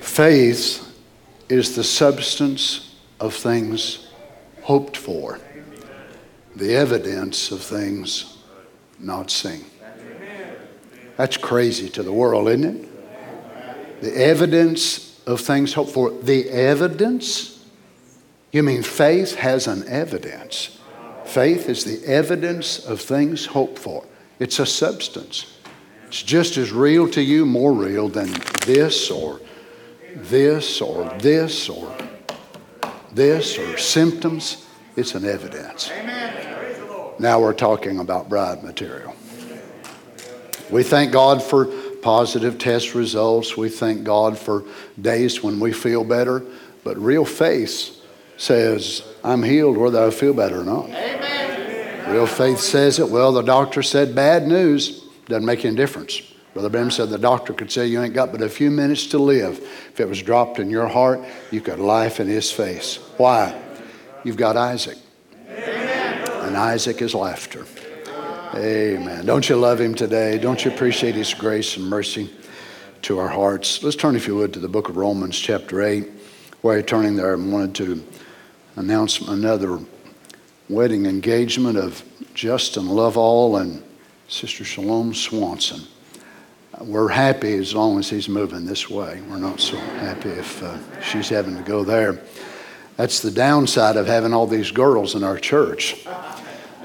Faith is the substance of things hoped for, the evidence of things not seen. That's crazy to the world, isn't it? The evidence of things hoped for. The evidence? You mean faith has an evidence. Faith is the evidence of things hoped for. It's a substance. It's just as real to you, more real than this or this or this or this or symptoms. It's an evidence. Amen. Now we're talking about bride material. We thank God for positive test results. We thank God for days when we feel better. But real faith says, I'm healed whether I feel better or not. Amen. Real faith says it. Well, the doctor said bad news. Doesn't make any difference. Brother Ben said the doctor could say you ain't got but a few minutes to live. If it was dropped in your heart, you could laugh in his face. Why? You've got Isaac. Amen. And Isaac is laughter. Amen. Don't you love him today? Don't you appreciate his grace and mercy to our hearts? Let's turn, if you would, to the book of Romans chapter 8. While you're turning there, I wanted to announce another wedding engagement of Justin Lovall and Sister Shalom Swanson. We're happy as long as he's moving this way. We're not so happy if she's having to go there. That's the downside of having all these girls in our church.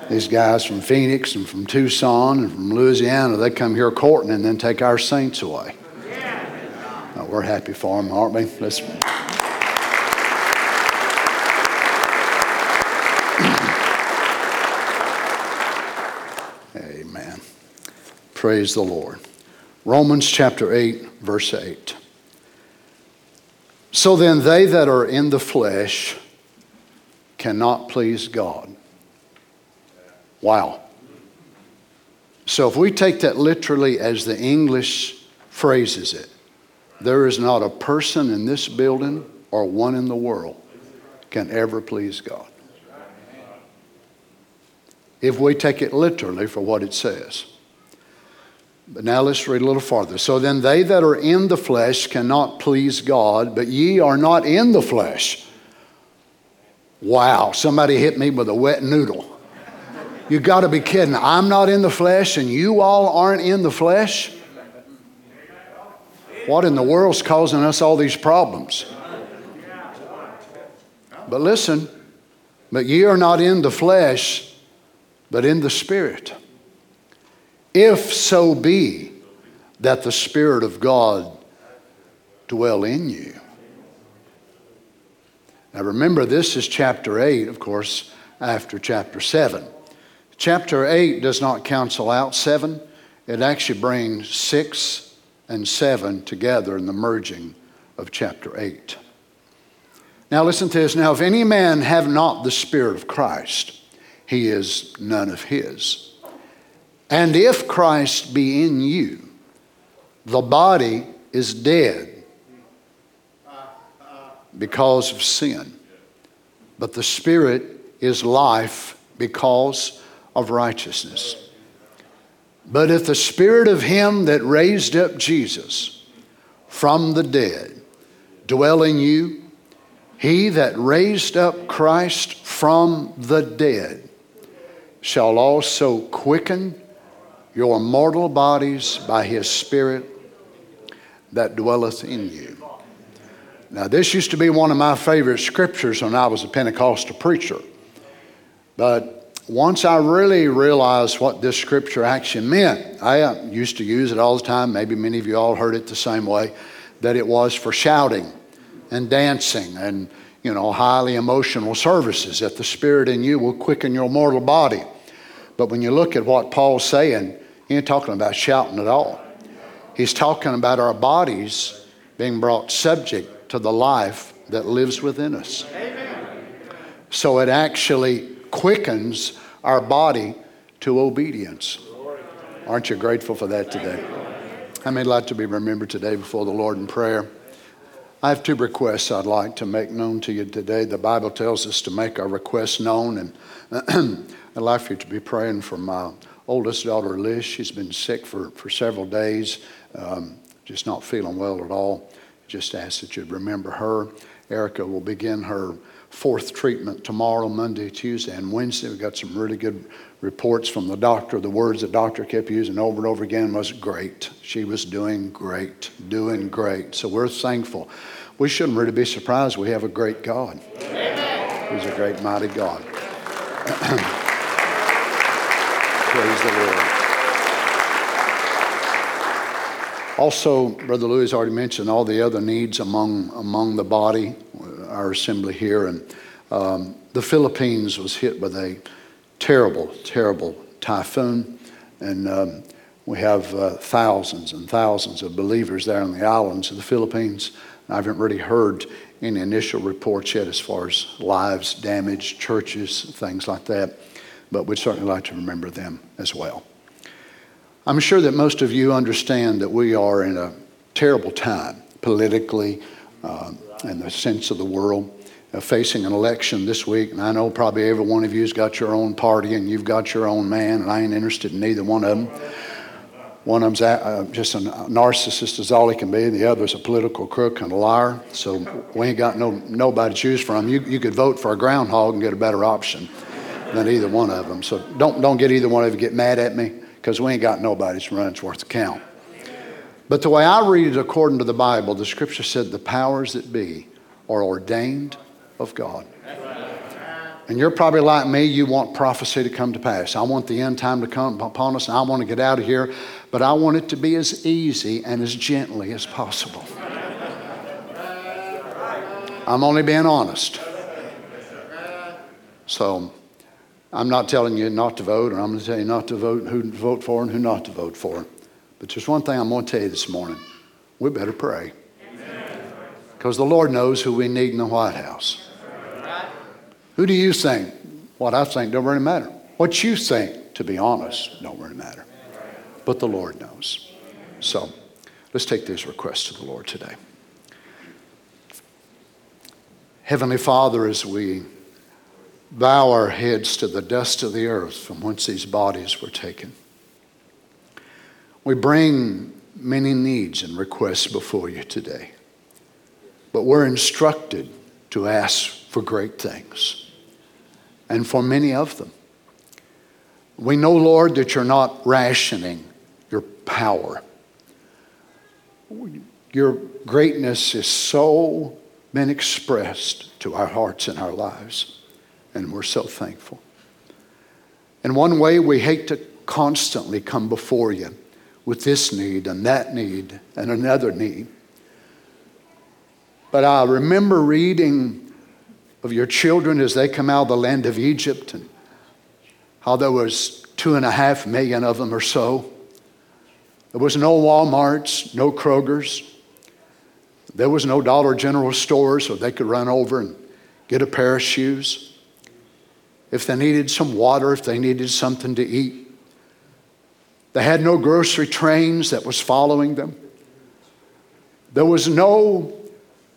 These guys from Phoenix and from Tucson and from Louisiana, they come here courting and then take our saints away. Oh, we're happy for them, aren't we? Let's... Amen. Praise the Lord. Romans chapter 8, verse 8. So then they that are in the flesh cannot please God. Wow. So if we take that literally as the English phrases it, there is not a person in this building or one in the world can ever please God. If we take it literally for what it says. But now let's read a little farther. So then they that are in the flesh cannot please God, but ye are not in the flesh. Wow, somebody hit me with a wet noodle. You got to be kidding. I'm not in the flesh and you all aren't in the flesh? What in the world's causing us all these problems? But listen, but ye are not in the flesh, but in the Spirit. If so be that the Spirit of God dwell in you. Now remember, this is chapter 8, of course, after chapter 7. Chapter 8 does not cancel out 7. It actually brings 6 and 7 together in the merging of chapter 8. Now listen to this. Now if any man have not the Spirit of Christ, he is none of his. And if Christ be in you, the body is dead because of sin, but the Spirit is life because of righteousness. But if the Spirit of him that raised up Jesus from the dead dwell in you, he that raised up Christ from the dead shall also quicken your mortal bodies by his Spirit that dwelleth in you. Now this used to be one of my favorite scriptures when I was a Pentecostal preacher. But once I really realized what this scripture actually meant, I used to use it all the time. Maybe many of you all heard it the same way, that it was for shouting and dancing and, you know, highly emotional services, that the Spirit in you will quicken your mortal body. But when you look at what Paul's saying, he ain't talking about shouting at all. He's talking about our bodies being brought subject to the life that lives within us. Amen. So it actually quickens our body to obedience. Aren't you grateful for that today? I mean, I'd like to be remembered today before the Lord in prayer. I have two requests I'd like to make known to you today. The Bible tells us to make our requests known, and I'd like for you to be praying for my oldest daughter, Liz. She's been sick for several days, just not feeling well at all. Just ask that you'd remember her. Erica will begin her 4th treatment tomorrow, Monday, Tuesday, and Wednesday. We got some really good reports from the doctor. The words the doctor kept using over and over again was great. She was doing great, doing great. So we're thankful. We shouldn't really be surprised. We have a great God. Amen. He's a great, mighty God. Praise the Lord. Also, Brother Louis already mentioned all the other needs among the body, our assembly here. And the Philippines was hit with a terrible, terrible typhoon. And we have thousands and thousands of believers there on the islands of the Philippines. I haven't really heard any initial reports yet as far as lives damaged, churches, things like that. But we'd certainly like to remember them as well. I'm sure that most of you understand that we are in a terrible time politically in the sense of the world, facing an election this week. And I know probably every one of you has got your own party and you've got your own man, and I ain't interested in either one of them. One of them's just a narcissist is all he can be, and the other's a political crook and a liar. So we ain't got nobody to choose from. You could vote for a groundhog and get a better option than either one of them. So don't get either one of you get mad at me, because we ain't got nobody's runs worth the count. But the way I read it, according to the Bible, the Scripture said the powers that be are ordained of God. And you're probably like me, you want prophecy to come to pass. I want the end time to come upon us, and I want to get out of here, but I want it to be as easy and as gently as possible. I'm only being honest. So I'm not telling you not to vote, or I'm going to tell you not to vote, who to vote for and who not to vote for. But there's one thing I'm going to tell you this morning. We better pray. Because the Lord knows who we need in the White House. Right. Who do you think? What I think don't really matter. What you think, to be honest, don't really matter. But the Lord knows. So let's take these requests to the Lord today. Heavenly Father, as we bow our heads to the dust of the earth from whence these bodies were taken, we bring many needs and requests before you today. But we're instructed to ask for great things, and for many of them. We know, Lord, that you're not rationing your power. Your greatness has so been expressed to our hearts and our lives. And we're so thankful. In one way, we hate to constantly come before you with this need and that need and another need. But I remember reading of your children as they come out of the land of Egypt, and how there was 2.5 million of them or so. There was no Walmarts, no Krogers. There was no Dollar General stores so they could run over and get a pair of shoes. If they needed some water, if they needed something to eat. They had no grocery trains that was following them. There was no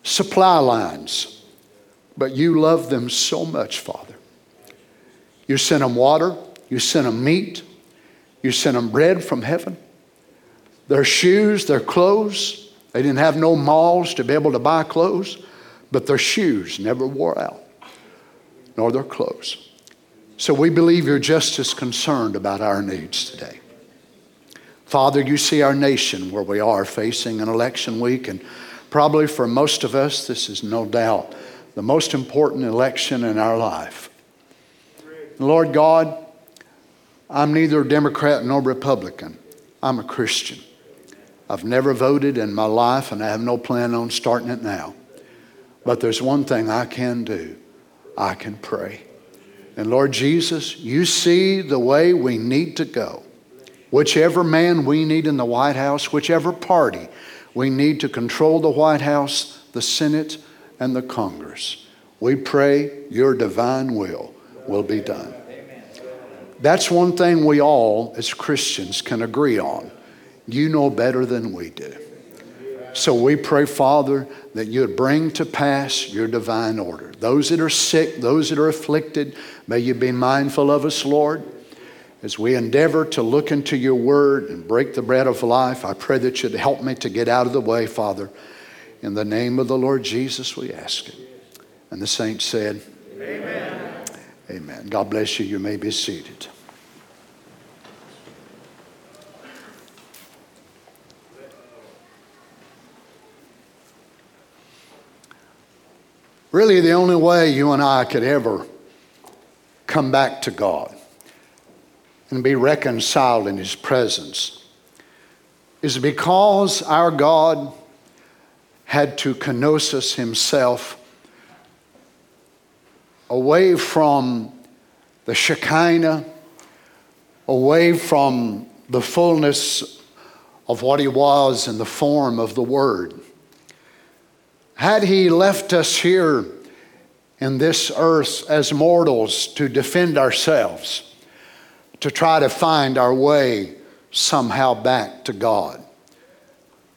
supply lines, but you loved them so much, Father. You sent them water, you sent them meat, you sent them bread from heaven, their shoes, their clothes. They didn't have no malls to be able to buy clothes, but their shoes never wore out, nor their clothes. So we believe you're just as concerned about our needs today. Father, you see our nation where we are facing an election week, and probably for most of us, this is no doubt the most important election in our life. Lord God, I'm neither a Democrat nor Republican. I'm a Christian. I've never voted in my life, and I have no plan on starting it now. But there's one thing I can do. I can pray. And Lord Jesus, you see the way we need to go. Whichever man we need in the White House, whichever party we need to control the White House, the Senate, and the Congress, we pray your divine will be done. That's one thing we all as Christians can agree on. You know better than we do. So we pray, Father, that you would bring to pass your divine order. Those that are sick, those that are afflicted, may you be mindful of us, Lord. As we endeavor to look into your word and break the bread of life, I pray that you'd help me to get out of the way, Father. In the name of the Lord Jesus, we ask it. And the saints said, Amen. Amen. God bless you. You may be seated. Really, the only way you and I could ever come back to God and be reconciled in His presence is because our God had to kenosis Himself away from the Shekinah, away from the fullness of what He was in the form of the Word. Had He left us here in this earth as mortals to defend ourselves, to try to find our way somehow back to God,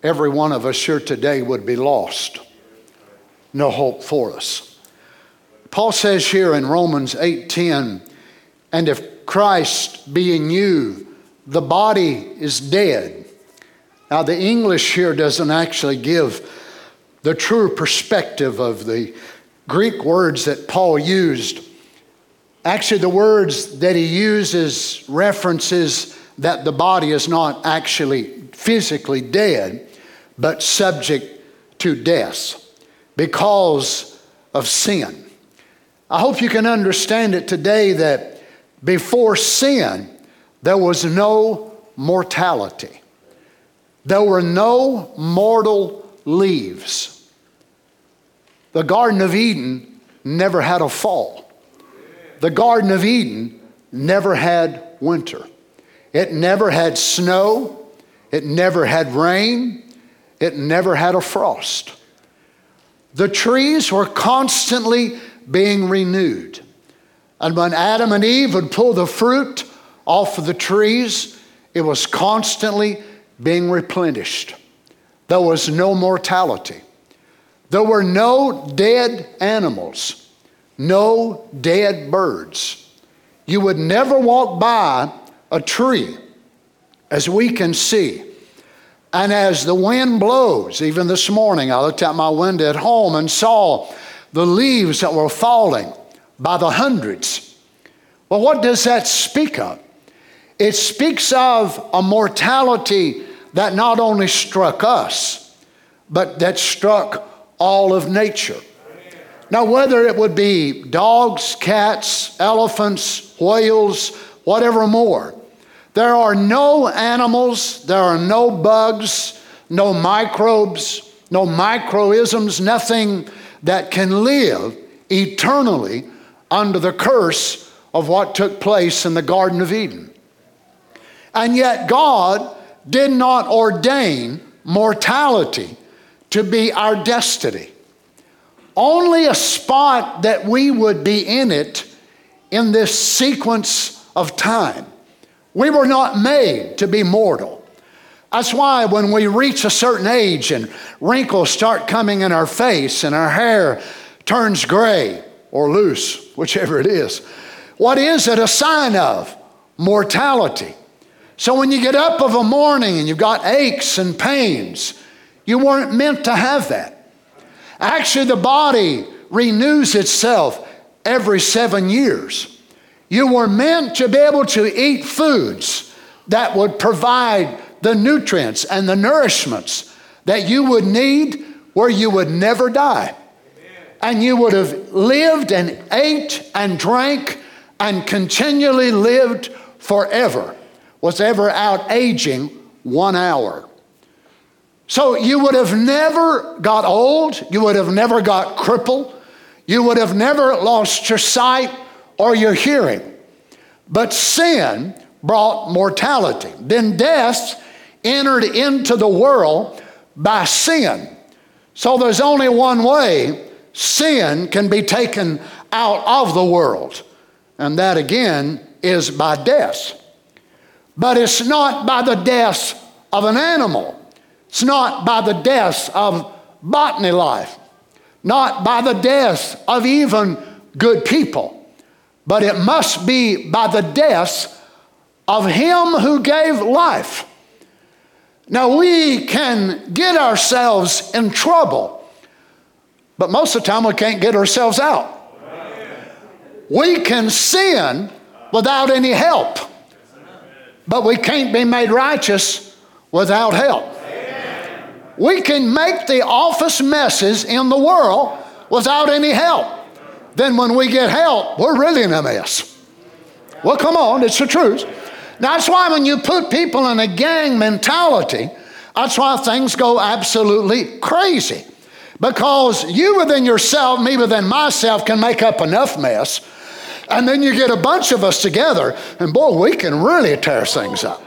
every one of us here today would be lost. No hope for us. Paul says here in Romans 8:10, and if Christ be in you, the body is dead. Now the English here doesn't actually give the true perspective of the Greek words that Paul used. Actually, the words that he uses references that the body is not actually physically dead, but subject to death because of sin. I hope you can understand it today that before sin, there was no mortality. There were no mortal leaves. The Garden of Eden never had a fall. The Garden of Eden never had winter. It never had snow. It never had rain. It never had a frost. The trees were constantly being renewed. And when Adam and Eve would pull the fruit off of the trees, it was constantly being replenished. There was no mortality. There were no dead animals, no dead birds. You would never walk by a tree, as we can see. And as the wind blows, even this morning, I looked out my window at home and saw the leaves that were falling by the hundreds. Well, what does that speak of? It speaks of a mortality that not only struck us, but that struck all of nature. Now, whether it would be dogs, cats, elephants, whales, whatever more, there are no animals, there are no bugs, no microbes, no microisms, nothing that can live eternally under the curse of what took place in the Garden of Eden. And yet God did not ordain mortality to be our destiny. Only a spot that we would be in it in this sequence of time. We were not made to be mortal. That's why when we reach a certain age and wrinkles start coming in our face and our hair turns gray or loose, whichever it is, what is it a sign of? Mortality. So when you get up of a morning and you've got aches and pains, you weren't meant to have that. Actually, the body renews itself every 7 years. You were meant to be able to eat foods that would provide the nutrients and the nourishments that you would need where you would never die. And you would have lived and ate and drank and continually lived forever, was ever out-aging 1 hour. So you would have never got old, you would have never got crippled, you would have never lost your sight or your hearing. But sin brought mortality. Then death entered into the world by sin. So there's only one way sin can be taken out of the world, and that again is by death. But it's not by the death of an animal. It's not by the death of botany life, not by the death of even good people, but it must be by the death of him who gave life. Now we can get ourselves in trouble, but most of the time we can't get ourselves out. We can sin without any help, but we can't be made righteous without help. Amen. We can make the office messes in the world without any help. Then when we get help, we're really in a mess. Well, come on, it's the truth. That's why when you put people in a gang mentality, that's why things go absolutely crazy. Because you within yourself, me within myself, can make up enough mess. And then you get a bunch of us together, and boy, we can really tear things up.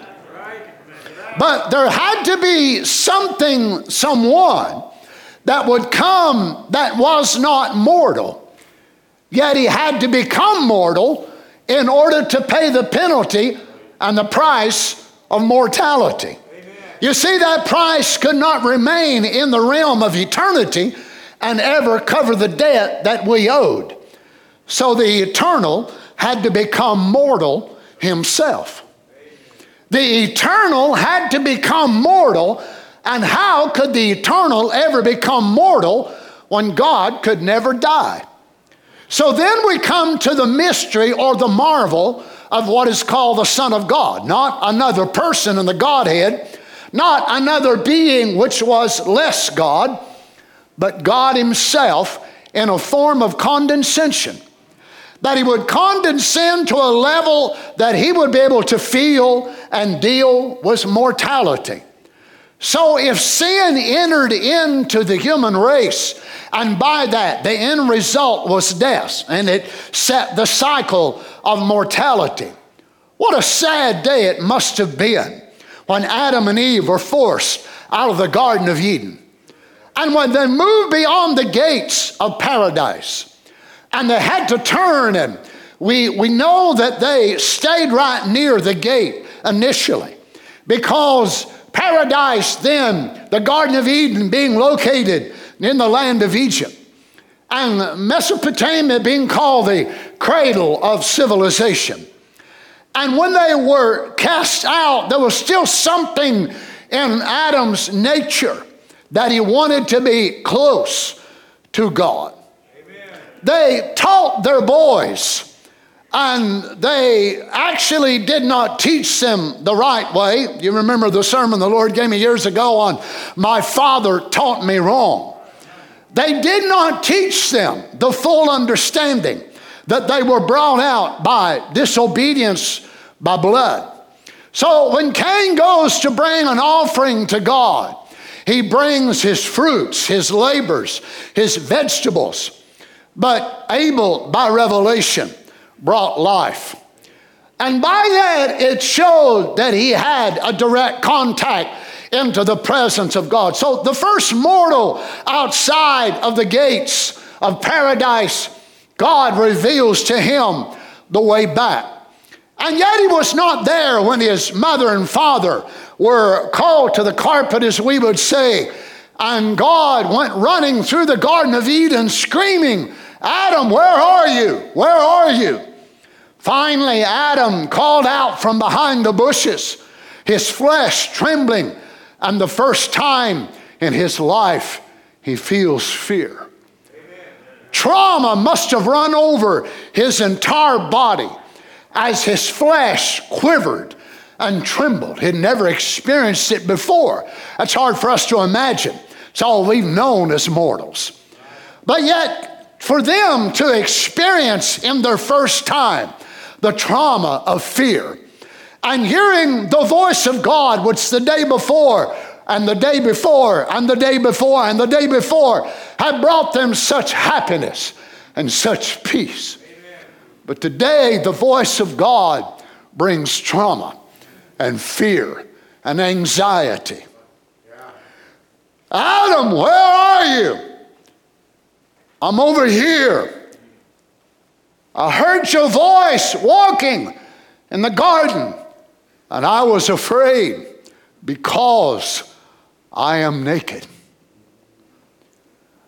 But there had to be something, someone that would come that was not mortal. Yet he had to become mortal in order to pay the penalty and the price of mortality. You see, that price could not remain in the realm of eternity and ever cover the debt that we owed. So the eternal had to become mortal himself. The eternal had to become mortal, and how could the eternal ever become mortal when God could never die? So then we come to the mystery or the marvel of what is called the Son of God, not another person in the Godhead, not another being which was less God, but God himself in a form of condescension. That he would condescend to a level that he would be able to feel and deal with mortality. So if sin entered into the human race, and by that the end result was death, and it set the cycle of mortality. What a sad day it must have been when Adam and Eve were forced out of the Garden of Eden. And when they moved beyond the gates of paradise, and they had to turn, and we know that they stayed right near the gate initially, because paradise then, the Garden of Eden being located in the land of Egypt, and Mesopotamia being called the cradle of civilization. And when they were cast out, there was still something in Adam's nature that he wanted to be close to God. They taught their boys, and they actually did not teach them the right way. You remember the sermon the Lord gave me years ago on "My Father Taught Me Wrong." They did not teach them the full understanding that they were brought out by disobedience by blood. So when Cain goes to bring an offering to God, he brings his fruits, his labors, his vegetables. But Abel, by revelation, brought life. And by that, it showed that he had a direct contact into the presence of God. So the first mortal outside of the gates of paradise, God reveals to him the way back. And yet he was not there when his mother and father were called to the carpet, as we would say, and God went running through the Garden of Eden screaming, "Adam, where are you? Where are you?" Finally, Adam called out from behind the bushes, his flesh trembling, and the first time in his life, he feels fear. Amen. Trauma must have run over his entire body as his flesh quivered and trembled. He'd never experienced it before. That's hard for us to imagine. It's all we've known as mortals. But yet, for them to experience in their first time the trauma of fear, and hearing the voice of God, which the day before, and the day before, and the day before, and the day before, had brought them such happiness and such peace. Amen. But today, the voice of God brings trauma and fear and anxiety. Adam, where are you? I'm over here. I heard your voice walking in the garden, and I was afraid because I am naked.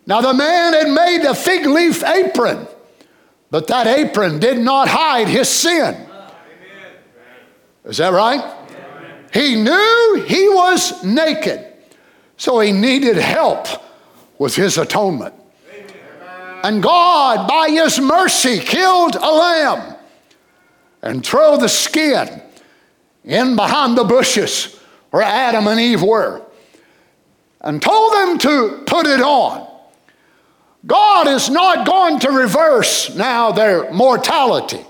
Now the man had made a fig leaf apron, but that apron did not hide his sin. Amen. Is that right? Amen. He knew he was naked, so he needed help with his atonement. Amen. And God, by his mercy, killed a lamb and threw the skin in behind the bushes where Adam and Eve were, and told them to put it on. God is not going to reverse now their mortality.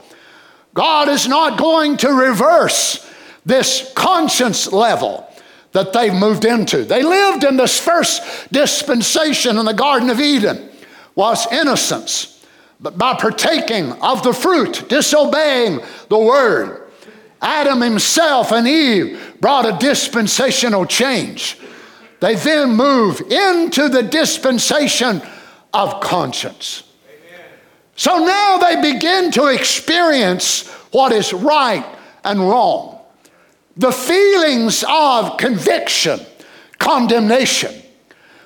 God is not going to reverse this conscience level that they've moved into. They lived in this first dispensation in the Garden of Eden was innocence, but by partaking of the fruit, disobeying the word, Adam himself and Eve brought a dispensational change. They then moved into the dispensation of conscience. Amen. So now they begin to experience what is right and wrong. The feelings of conviction, condemnation,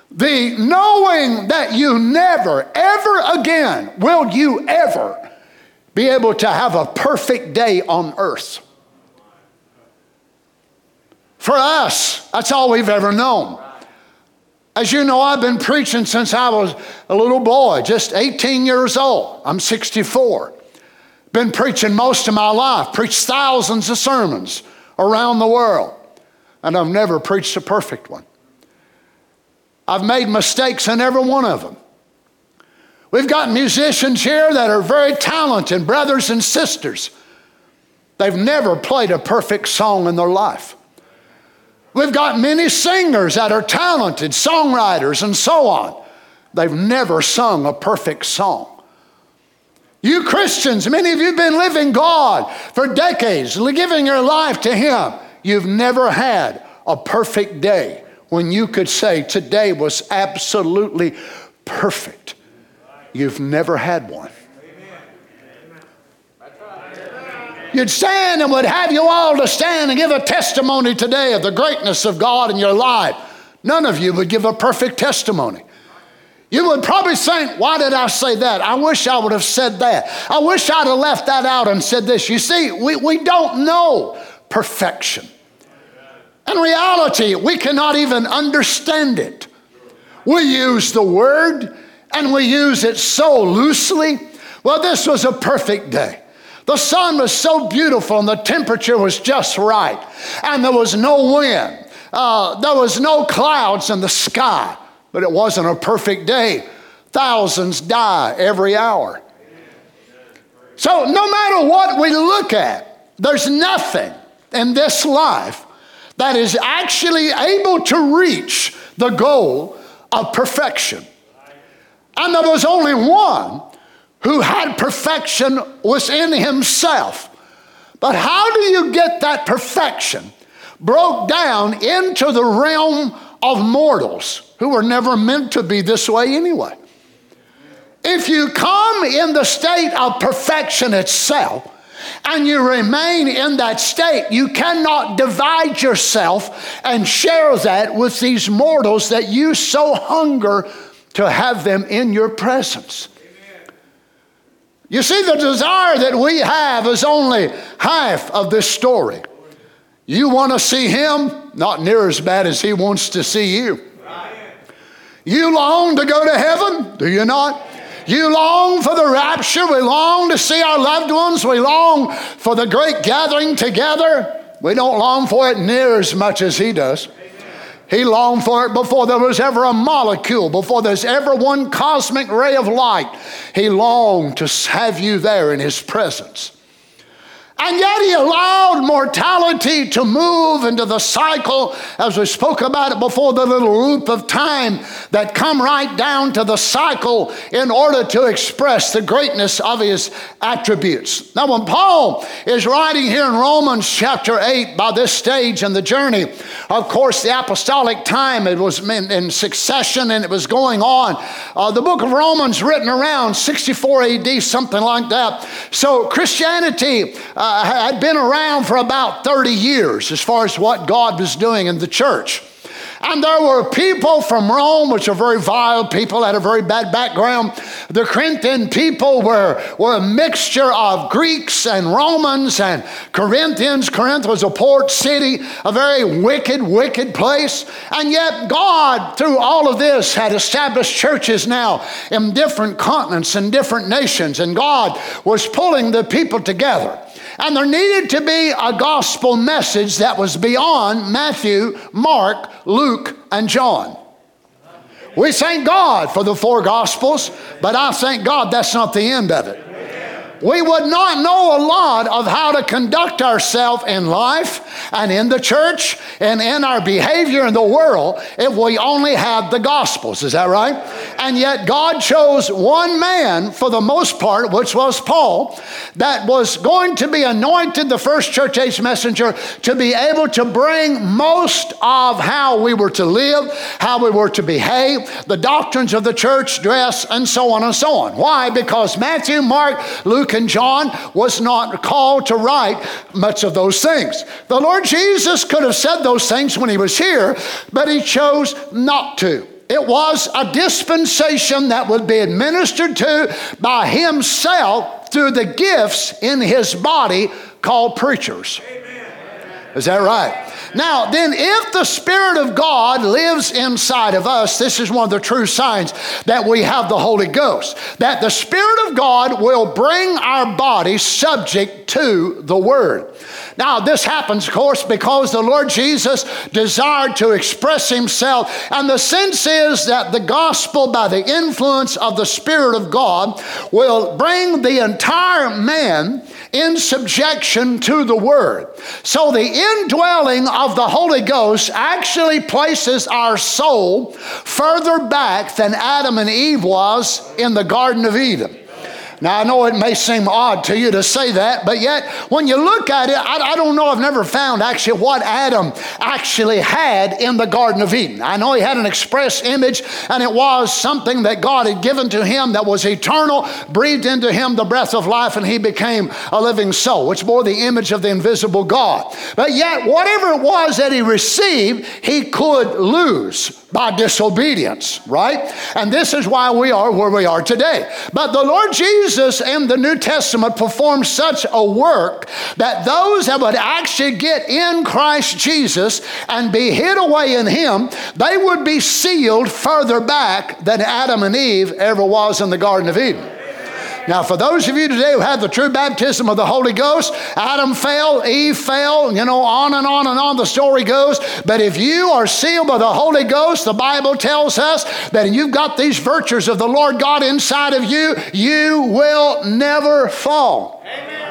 the knowing that you never, ever again will you ever be able to have a perfect day on earth. For us, that's all we've ever known. As you know, I've been preaching since I was a little boy, just 18 years old. I'm 64. Been preaching most of my life, preached thousands of sermons around the world, and I've never preached a perfect one. I've made mistakes in every one of them. We've got musicians here that are very talented, brothers and sisters. They've never played a perfect song in their life. We've got many singers that are talented, songwriters and so on. They've never sung a perfect song. You Christians, many of you have been living God for decades, giving your life to Him. You've never had a perfect day when you could say today was absolutely perfect. You've never had one. You'd stand and would have you all to stand and give a testimony today of the greatness of God in your life. None of you would give a perfect testimony. You would probably think, why did I say that? I wish I would have said that. I wish I'd have left that out and said this. You see, we don't know perfection. In reality, we cannot even understand it. We use the word and we use it so loosely. Well, this was a perfect day. The sun was so beautiful and the temperature was just right. And there was no wind. There was no clouds in the sky. But it wasn't a perfect day. Thousands die every hour. So no matter what we look at, there's nothing in this life that is actually able to reach the goal of perfection. And there was only one who had perfection within himself. But how do you get that perfection broke down into the realm of mortals who were never meant to be this way anyway? If you come in the state of perfection itself and you remain in that state, you cannot divide yourself and share that with these mortals that you so hunger to have them in your presence. You see, the desire that we have is only half of this story. You want to see him? Not near as bad as he wants to see you. You long to go to heaven, do you not? You long for the rapture. We long to see our loved ones. We long for the great gathering together. We don't long for it near as much as he does. He longed for it before there was ever a molecule, before there's ever one cosmic ray of light. He longed to have you there in his presence. And yet he allowed mortality to move into the cycle, as we spoke about it before, the little loop of time that come right down to the cycle in order to express the greatness of his attributes. Now when Paul is writing here in Romans chapter 8, by this stage in the journey, of course the apostolic time, it was in succession and it was going on. The book of Romans written around 64 AD, something like that. So Christianity had been around for about 30 years as far as what God was doing in the church. And there were people from Rome, which are very vile people, had a very bad background. The Corinthian people were a mixture of Greeks and Romans and Corinthians. Corinth was a port city, a very wicked, wicked place. And yet God, through all of this, had established churches now in different continents and different nations. And God was pulling the people together. And there needed to be a gospel message that was beyond Matthew, Mark, Luke, and John. We thank God for the four gospels, but I thank God that's not the end of it. We would not know a lot of how to conduct ourselves in life and in the church and in our behavior in the world if we only had the gospels. Is that right? And yet God chose one man for the most part, which was Paul, that was going to be anointed the first church age messenger to be able to bring most of how we were to live, how we were to behave, the doctrines of the church, dress, and so on and so on. Why? Because Matthew, Mark, Luke, and John was not called to write much of those things. The Lord Jesus could have said those things when he was here, but he chose not to. It was a dispensation that would be administered to by himself through the gifts in his body called preachers. Amen. Is that right? Now, then, if the Spirit of God lives inside of us, this is one of the true signs that we have the Holy Ghost, that the Spirit of God will bring our body subject to the Word. Now, this happens, of course, because the Lord Jesus desired to express himself, and the sense is that the gospel, by the influence of the Spirit of God, will bring the entire man in subjection to the Word. So the indwelling of the Holy Ghost actually places our soul further back than Adam and Eve was in the Garden of Eden. Now, I know it may seem odd to you to say that, but yet when you look at it, I don't know, I've never found actually what Adam actually had in the Garden of Eden. I know he had an express image, and it was something that God had given to him that was eternal, breathed into him the breath of life, and he became a living soul, which bore the image of the invisible God. But yet, whatever it was that he received, he could lose by disobedience, right? And this is why we are where we are today. But the Lord Jesus in the New Testament performed such a work that those that would actually get in Christ Jesus and be hid away in him, they would be sealed further back than Adam and Eve ever was in the Garden of Eden. Now, for those of you today who had the true baptism of the Holy Ghost, Adam fell, Eve fell, you know, on and on and on the story goes. But if you are sealed by the Holy Ghost, the Bible tells us that you've got these virtues of the Lord God inside of you, you will never fall. Amen.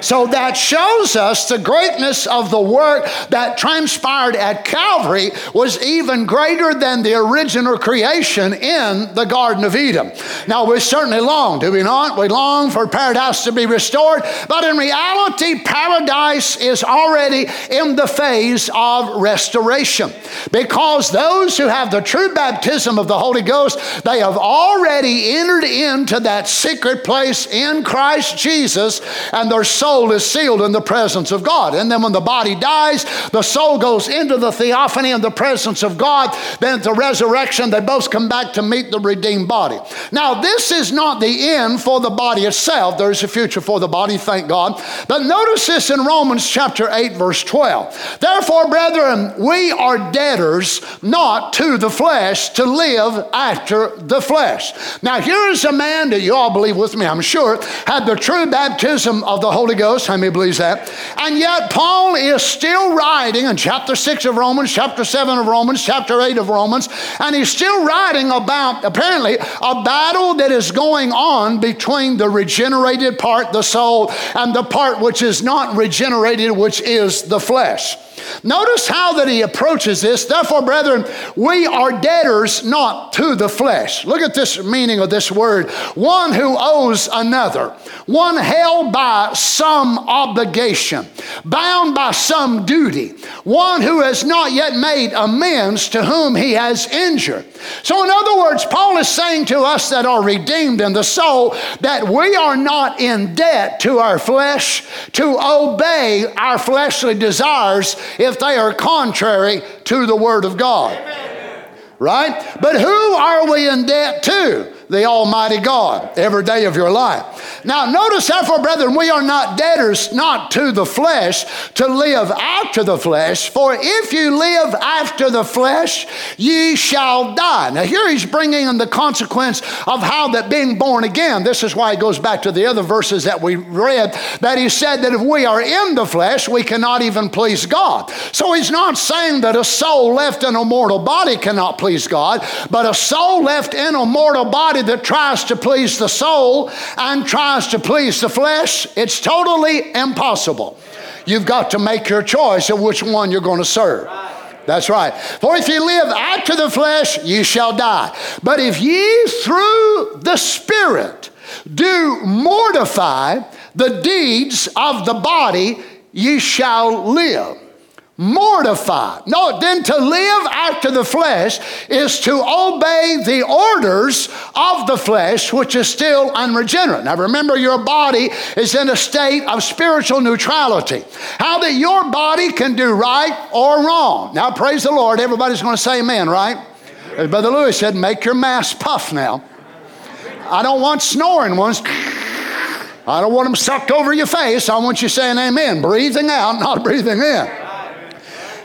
So that shows us the greatness of the work that transpired at Calvary was even greater than the original creation in the Garden of Eden. Now, we certainly long, do we not? We long for paradise to be restored, but in reality, paradise is already in the phase of restoration, because those who have the true baptism of the Holy Ghost, they have already entered into that secret place in Christ Jesus, and their soul is sealed in the presence of God. And then when the body dies, the soul goes into the theophany and the presence of God. Then at the resurrection, they both come back to meet the redeemed body. Now, this is not the end for the body itself. There is a future for the body, thank God. But notice this in Romans chapter 8, verse 12. Therefore, brethren, we are debtors not to the flesh to live after the flesh. Now, here is a man that you all believe with me, I'm sure, had the true baptism of the Holy Ghost. How many believes that? And yet Paul is still writing in chapter 6 of Romans, chapter 7 of Romans, chapter 8 of Romans, and he's still writing about, apparently, a battle that is going on between the regenerated part, the soul, and the part which is not regenerated, which is the flesh. Notice how that he approaches this. Therefore, brethren, we are debtors not to the flesh. Look at this meaning of this word. One who owes another. One held by some obligation. Bound by some duty. One who has not yet made amends to whom he has injured. So in other words, Paul is saying to us that are redeemed in the soul that we are not in debt to our flesh to obey our fleshly desires if they are contrary to the Word of God. Amen. Right? But who are we in debt to? The Almighty God, every day of your life. Now notice, therefore, brethren, we are not debtors not to the flesh to live after the flesh, for if you live after the flesh, ye shall die. Now here he's bringing in the consequence of how that being born again, this is why it goes back to the other verses that we read, that he said that if we are in the flesh, we cannot even please God. So he's not saying that a soul left in a mortal body cannot please God, but a soul left in a mortal body that tries to please the soul and tries to please the flesh, it's totally impossible. You've got to make your choice of which one you're going to serve. That's right. For if ye live after the flesh, ye shall die. But if ye through the Spirit do mortify the deeds of the body, ye shall live. Mortify. No, then to live after the flesh is to obey the orders of the flesh, which is still unregenerate. Now remember, your body is in a state of spiritual neutrality. How that your body can do right or wrong. Now praise the Lord, everybody's going to say amen, right? Amen. As Brother Louis said, make your mask puff now. I don't want snoring ones. I don't want them sucked over your face. I want you saying amen, breathing out, not breathing in.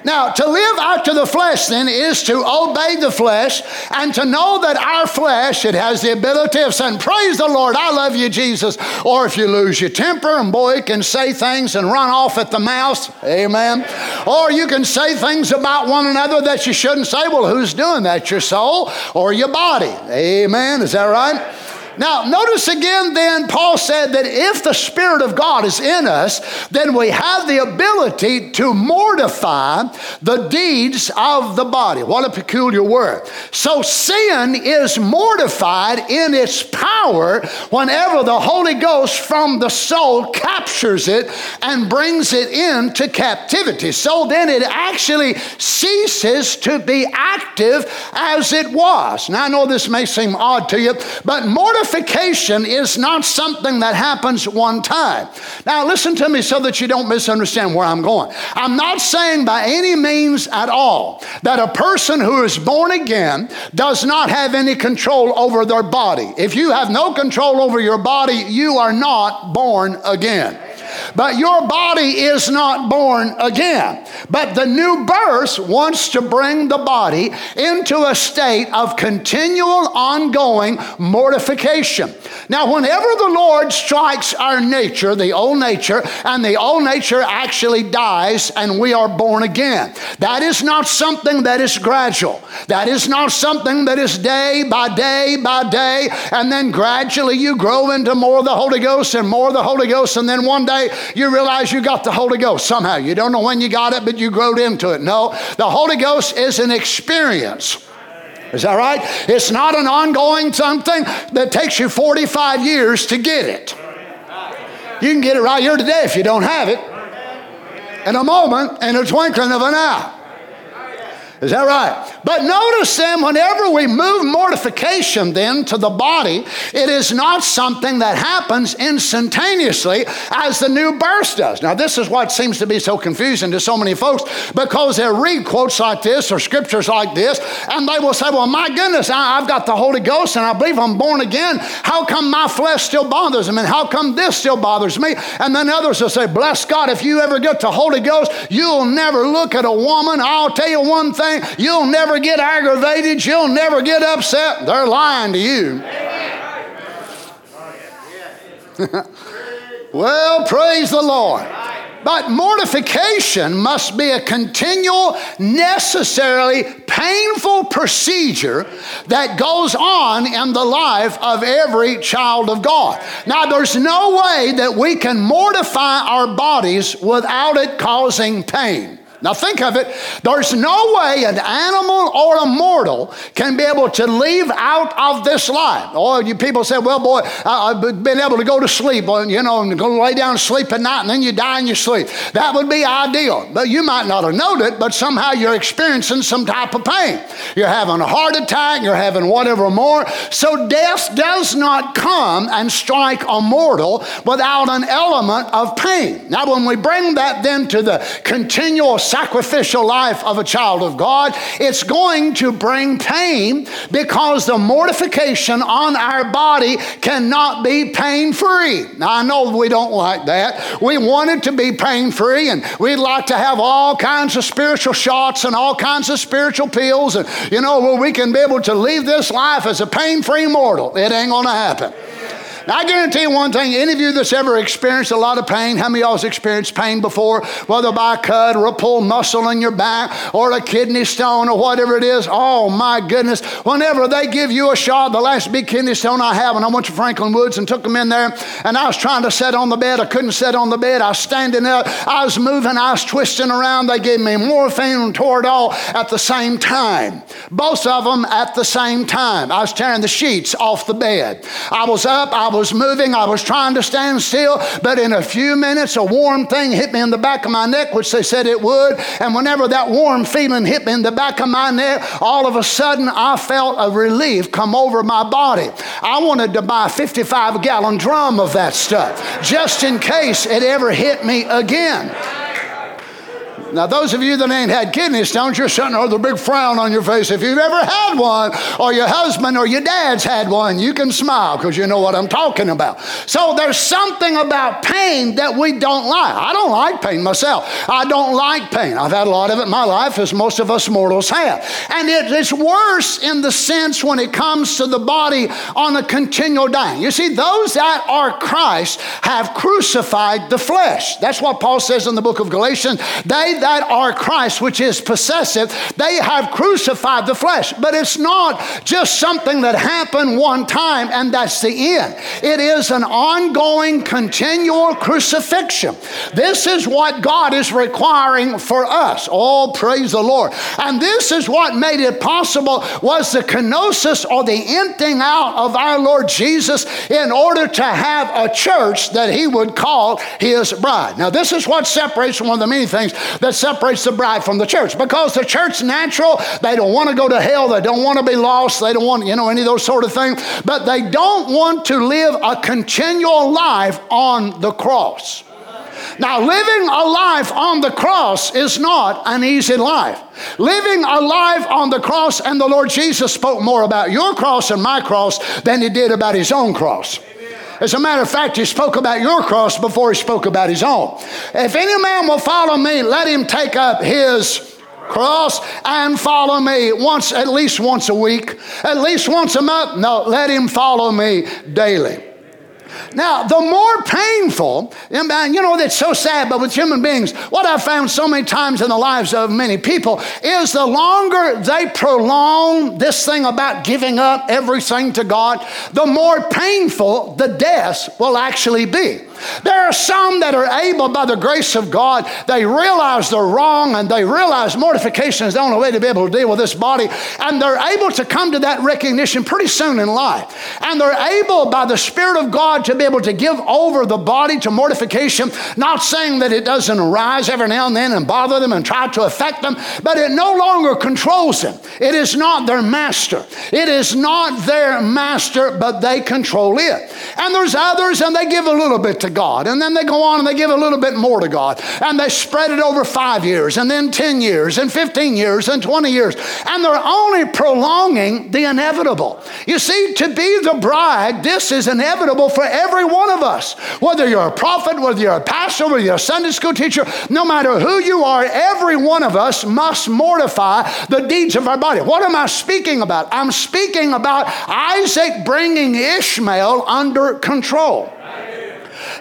Now, to live after the flesh, then, is to obey the flesh and to know that our flesh, it has the ability of saying, praise the Lord, I love you, Jesus. Or if you lose your temper, and boy, it can say things and run off at the mouth, amen. Or you can say things about one another that you shouldn't say. Well, who's doing that, your soul or your body? Amen, is that right? Now, notice again then, Paul said that if the Spirit of God is in us, then we have the ability to mortify the deeds of the body. What a peculiar word. So sin is mortified in its power whenever the Holy Ghost from the soul captures it and brings it into captivity. So then it actually ceases to be active as it was. Now, I know this may seem odd to you, but Mortification is not something that happens one time. Now listen to me so that you don't misunderstand where I'm going. I'm not saying by any means at all that a person who is born again does not have any control over their body. If you have no control over your body, you are not born again. But your body is not born again. But the new birth wants to bring the body into a state of continual, ongoing mortification. Now, whenever the Lord strikes our nature, the old nature, and the old nature actually dies and we are born again. That is not something that is gradual. That is not something that is day by day by day, and then gradually you grow into more of the Holy Ghost and more of the Holy Ghost, and then one day you realize you got the Holy Ghost somehow. You don't know when you got it, but you growed into it. No, the Holy Ghost is an experience. Is that right? It's not an ongoing something that takes you 45 years to get it. You can get it right here today if you don't have it. In a moment, in a twinkling of an eye. Is that right? But notice then, whenever we move mortification then to the body, it is not something that happens instantaneously as the new birth does. Now this is what seems to be so confusing to so many folks, because they read quotes like this or scriptures like this, and they will say, well, my goodness, I've got the Holy Ghost and I believe I'm born again. How come my flesh still bothers me? And how come this still bothers me? And then others will say, bless God, if you ever get the Holy Ghost, you'll never look at a woman. I'll tell you one thing. You'll never get aggravated. You'll never get upset. They're lying to you. Well, praise the Lord. But mortification must be a continual, necessarily painful procedure that goes on in the life of every child of God. Now, there's no way that we can mortify our bodies without it causing pain. Now think of it, there's no way an animal or a mortal can be able to leave out of this life. Oh, you people say, well, boy, I've been able to go to sleep, you know, and go lay down and sleep at night, and then you die in your sleep. That would be ideal. But you might not have known it, but somehow you're experiencing some type of pain. You're having a heart attack, you're having whatever more. So death does not come and strike a mortal without an element of pain. Now, when we bring that then to the continual sacrificial life of a child of God, it's going to bring pain because the mortification on our body cannot be pain-free. Now, I know we don't like that. We want it to be pain-free, and we'd like to have all kinds of spiritual shots and all kinds of spiritual pills, and, you know, where we can be able to leave this life as a pain-free mortal. It ain't going to happen. Now, I guarantee you one thing, any of you that's ever experienced a lot of pain, how many of y'all has experienced pain before, whether by a cut or a pulled muscle in your back or a kidney stone or whatever it is? Oh, my goodness. Whenever they give you a shot, the last big kidney stone I have, and I went to Franklin Woods and took them in there, and I was trying to sit on the bed. I couldn't sit on the bed. I was standing up. I was moving. I was twisting around. They gave me morphine and Toradol at the same time. Both of them at the same time. I was tearing the sheets off the bed. I was up. I was moving, I was trying to stand still, but in a few minutes a warm thing hit me in the back of my neck, which they said it would, and whenever that warm feeling hit me in the back of my neck, all of a sudden I felt a relief come over my body. I wanted to buy a 55-gallon drum of that stuff, just in case it ever hit me again. Now, those of you that ain't had kidney stones, you're sitting there with a big frown on your face. If you've ever had one, or your husband or your dad's had one, you can smile because you know what I'm talking about. So there's something about pain that we don't like. I don't like pain myself. I don't like pain. I've had a lot of it in my life, as most of us mortals have. And it's worse in the sense when it comes to the body on a continual dying. You see, those that are Christ have crucified the flesh. That's what Paul says in the book of Galatians. They that are Christ, which is possessive, they have crucified the flesh. But it's not just something that happened one time and that's the end. It is an ongoing, continual crucifixion. This is what God is requiring for us. Oh, praise the Lord. And this is what made it possible, was the kenosis, or the emptying out of our Lord Jesus, in order to have a church that he would call his bride. Now, this is what separates one of the many things that separates the bride from the church, because the church natural, they don't want to go to hell, they don't want to be lost, they don't want, you know, any of those sort of things, but they don't want to live a continual life on the cross. Now, living a life on the cross is not an easy life. Living a life on the cross, and the Lord Jesus spoke more about your cross and my cross than he did about his own cross. As a matter of fact, he spoke about your cross before he spoke about his own. If any man will follow me, let him take up his cross and follow me once, at least once a week, at least once a month. No, let him follow me daily. Now, the more painful, and you know, that's so sad, but with human beings, what I've found so many times in the lives of many people is the longer they prolong this thing about giving up everything to God, the more painful the death will actually be. There are some that are able, by the grace of God, they realize they're wrong, and they realize mortification is the only way to be able to deal with this body, and they're able to come to that recognition pretty soon in life. And they're able, by the Spirit of God, to be able to give over the body to mortification, not saying that it doesn't arise every now and then and bother them and try to affect them, but it no longer controls them. It is not their master. It is not their master, but they control it. And there's others, and they give a little bit to God, and then they go on and they give a little bit more to God, and they spread it over 5 years, and then 10 years, and 15 years, and 20 years, and they're only prolonging the inevitable. You see, to be the bride, this is inevitable for every one of us. Whether you're a prophet, whether you're a pastor, whether you're a Sunday school teacher, no matter who you are, every one of us must mortify the deeds of our body. What am I speaking about? I'm speaking about Isaac bringing Ishmael under control.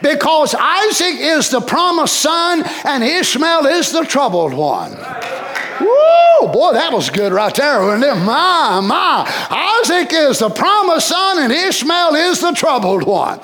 because Isaac is the promised son and Ishmael is the troubled one. Woo! Boy, that was good right there, wasn't it? My. Isaac is the promised son and Ishmael is the troubled one.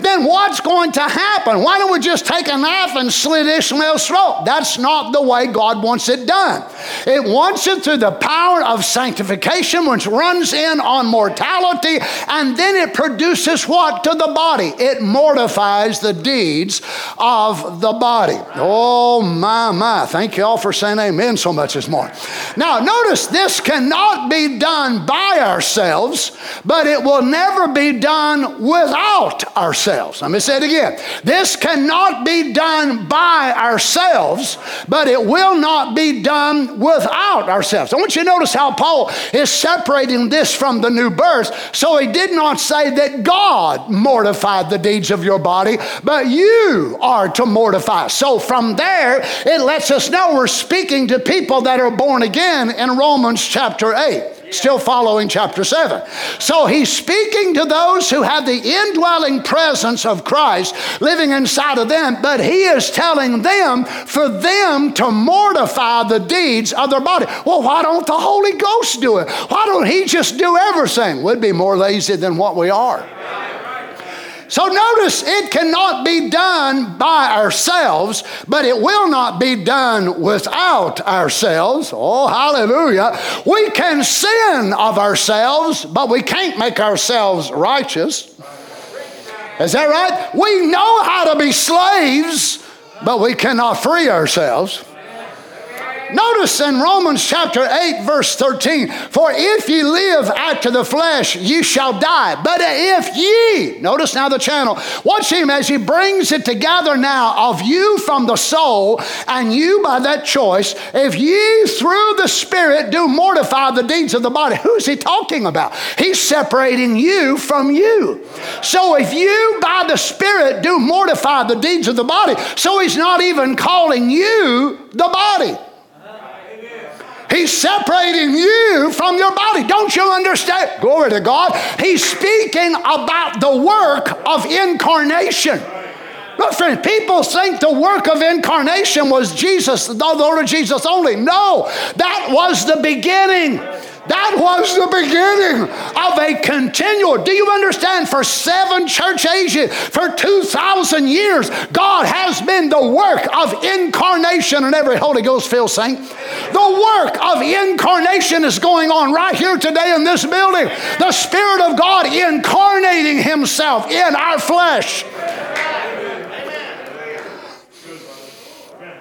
Then what's going to happen? Why don't we just take a knife and slit Ishmael's throat? That's not the way God wants it done. It wants it through the power of sanctification, which runs in on mortality, and then it produces what to the body? It mortifies the deeds of the body. Oh, my. Thank you all for saying amen so much this morning. Now, notice this cannot be done by ourselves, but it will never be done without ourselves. Let me say it again. This cannot be done by ourselves, but it will not be done without ourselves. I want you to notice how Paul is separating this from the new birth. So he did not say that God mortified the deeds of your body, but you are to mortify. So from there, it lets us know we're speaking to people that are born again in Romans chapter 8. Still following chapter 7. So he's speaking to those who have the indwelling presence of Christ living inside of them, but he is telling them for them to mortify the deeds of their body. Well, why don't the Holy Ghost do it? Why don't he just do everything? We'd be more lazy than what we are. So notice it cannot be done by ourselves, but it will not be done without ourselves. Oh, hallelujah. We can sin of ourselves, but we can't make ourselves righteous. Is that right? We know how to be slaves, but we cannot free ourselves. Notice in Romans chapter 8, verse 13, for if ye live after the flesh, ye shall die. But if ye, notice now the channel, watch him as he brings it together now of you from the soul and you by that choice, if ye through the Spirit do mortify the deeds of the body. Who's he talking about? He's separating you from you. So if you by the Spirit do mortify the deeds of the body, so he's not even calling you the body. He's separating you from your body. Don't you understand? Glory to God. He's speaking about the work of incarnation. Look, friend, people think the work of incarnation was Jesus, the Lord Jesus only. No, that was the beginning. That was the beginning of a continual. Do you understand? For 7 church ages, for 2,000 years, God has been the work of incarnation in every Holy Ghost-filled saint. The work of incarnation is going on right here today in this building. The Spirit of God incarnating himself in our flesh.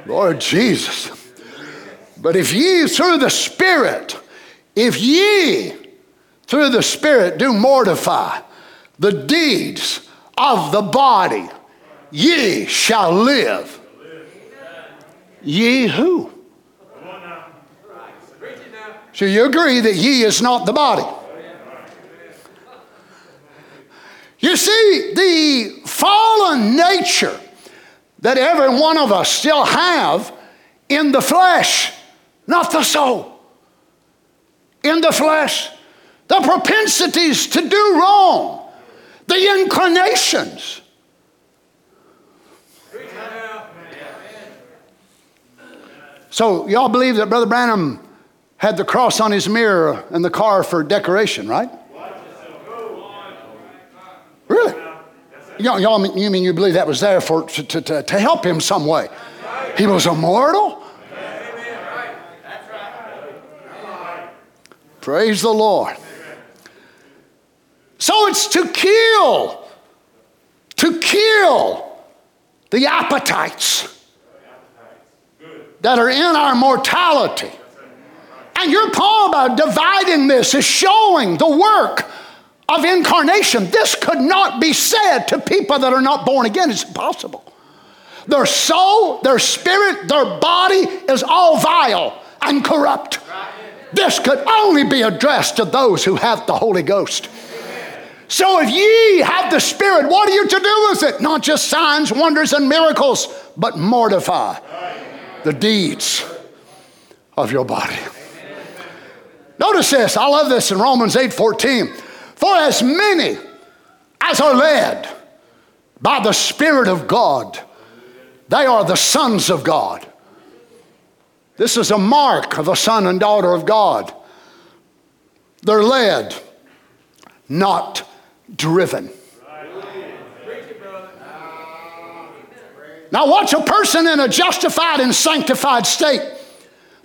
Lord Jesus. But if ye through the Spirit... If ye, through the Spirit, do mortify the deeds of the body, ye shall live. Ye who? So you agree that ye is not the body. You see, the fallen nature that every one of us still have in the flesh, not the soul. In the flesh, the propensities to do wrong, the inclinations. So y'all believe that Brother Branham had the cross on his mirror in the car for decoration, right? Really? You mean you believe that was there for to help him some way? He was immortal? Praise the Lord. So it's to kill the appetites that are in our mortality. And your Paul, by dividing this, is showing the work of incarnation. This could not be said to people that are not born again. It's impossible. Their soul, their spirit, their body is all vile and corrupt. This could only be addressed to those who have the Holy Ghost. So if ye have the Spirit, what are you to do with it? Not just signs, wonders, and miracles, but mortify the deeds of your body. Notice this. I love this in Romans 8:14. For as many as are led by the Spirit of God, they are the sons of God. This is a mark of a son and daughter of God. They're led, not driven. Now watch, a person in a justified and sanctified state,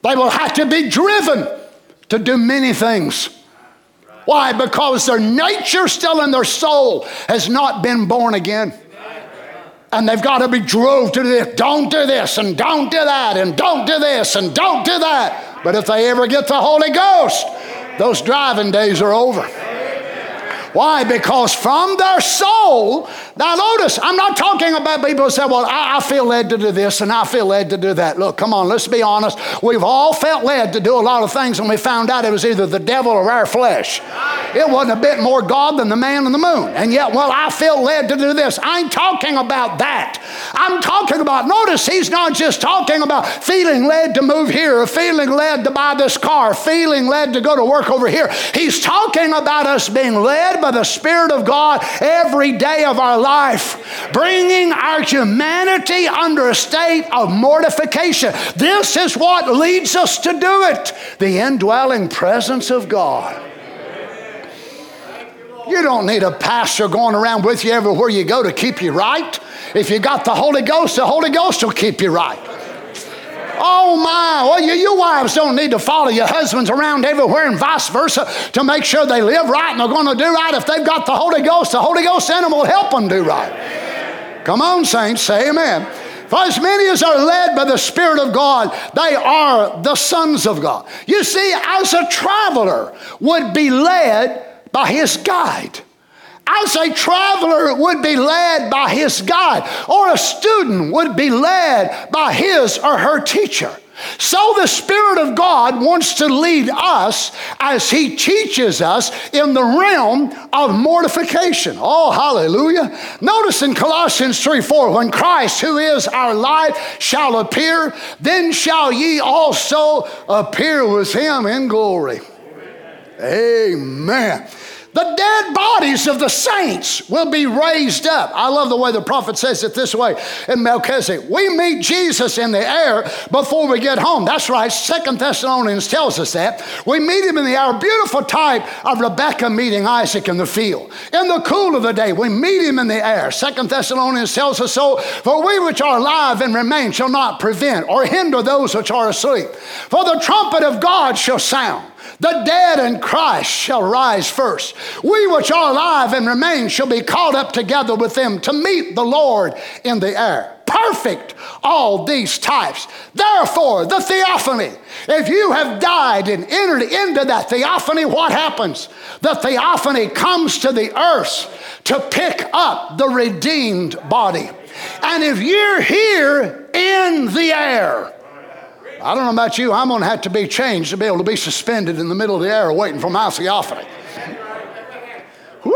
they will have to be driven to do many things. Why? Because their nature still in their soul has not been born again. And they've got to be drove to this, don't do this, and don't do that, and don't do this, and don't do that. But if they ever get the Holy Ghost, those driving days are over. Why? Because from their soul, now notice, I'm not talking about people who say, well, I feel led to do this and I feel led to do that. Look, come on, let's be honest. We've all felt led to do a lot of things and we found out it was either the devil or our flesh. It wasn't a bit more God than the man on the moon. And yet, well, I feel led to do this. I ain't talking about that. I'm talking about, notice, he's not just talking about feeling led to move here or feeling led to buy this car, feeling led to go to work over here. He's talking about us being led by the Spirit of God every day of our life, bringing our humanity under a state of mortification. This is what leads us to do it, the indwelling presence of God. You don't need a pastor going around with you everywhere you go to keep you right. If you got the Holy Ghost will keep you right. Oh my, well, you wives don't need to follow your husbands around everywhere and vice versa to make sure they live right and they're going to do right. If they've got the Holy Ghost in them will help them do right. Amen. Come on, saints, say amen. For as many as are led by the Spirit of God, they are the sons of God. You see, as a traveler would be led by his guide. As a traveler would be led by his guide, or a student would be led by his or her teacher. So the Spirit of God wants to lead us as he teaches us in the realm of mortification. Oh, hallelujah. Notice in Colossians 3:4, when Christ, who is our light, shall appear, then shall ye also appear with him in glory. Amen. The dead bodies of the saints will be raised up. I love the way the prophet says it this way in Melchizedek. We meet Jesus in the air before we get home. That's right. 2 Thessalonians tells us that. We meet him in the air. Beautiful type of Rebekah meeting Isaac in the field. In the cool of the day, we meet him in the air. 2 Thessalonians tells us so. For we which are alive and remain shall not prevent or hinder those which are asleep. For the trumpet of God shall sound. The dead in Christ shall rise first. We which are alive and remain shall be caught up together with them to meet the Lord in the air. Perfect, all these types. Therefore, the theophany, if you have died and entered into that theophany, what happens? The theophany comes to the earth to pick up the redeemed body. And if you're here in the air, I don't know about you, I'm going to have to be changed to be able to be suspended in the middle of the air waiting for my theophany. Woo!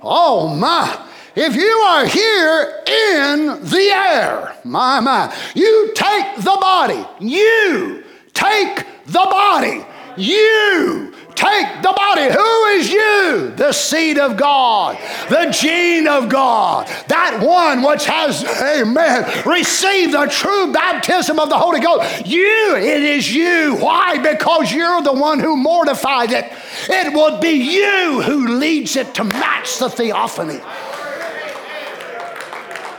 Oh my! If you are here in the air, my, my, you take the body. You take the body. You take the body. Who is you? The seed of God, the gene of God, that one which has, amen, received the true baptism of the Holy Ghost. You, it is you. Why? Because you're the one who mortified it. It would be you who leads it to match the theophany.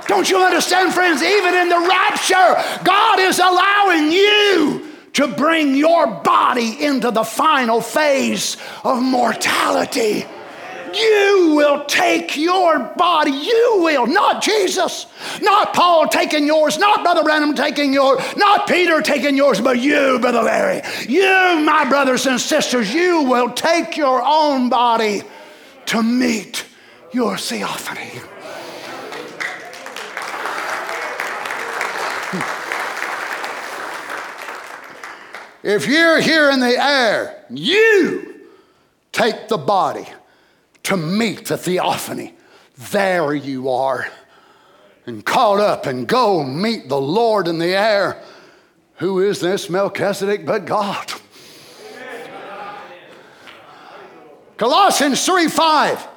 Don't you understand, friends? Even in the rapture, God is allowing you to bring your body into the final phase of mortality. You will take your body. You will. Not Jesus. Not Paul taking yours. Not Brother Branham taking yours. Not Peter taking yours. But you, Brother Larry. You, my brothers and sisters, you will take your own body to meet your theophany. If you're here in the air, you take the body to meet the theophany. There you are, and caught up and go meet the Lord in the air. Who is this Melchizedek but God? Colossians 3:5,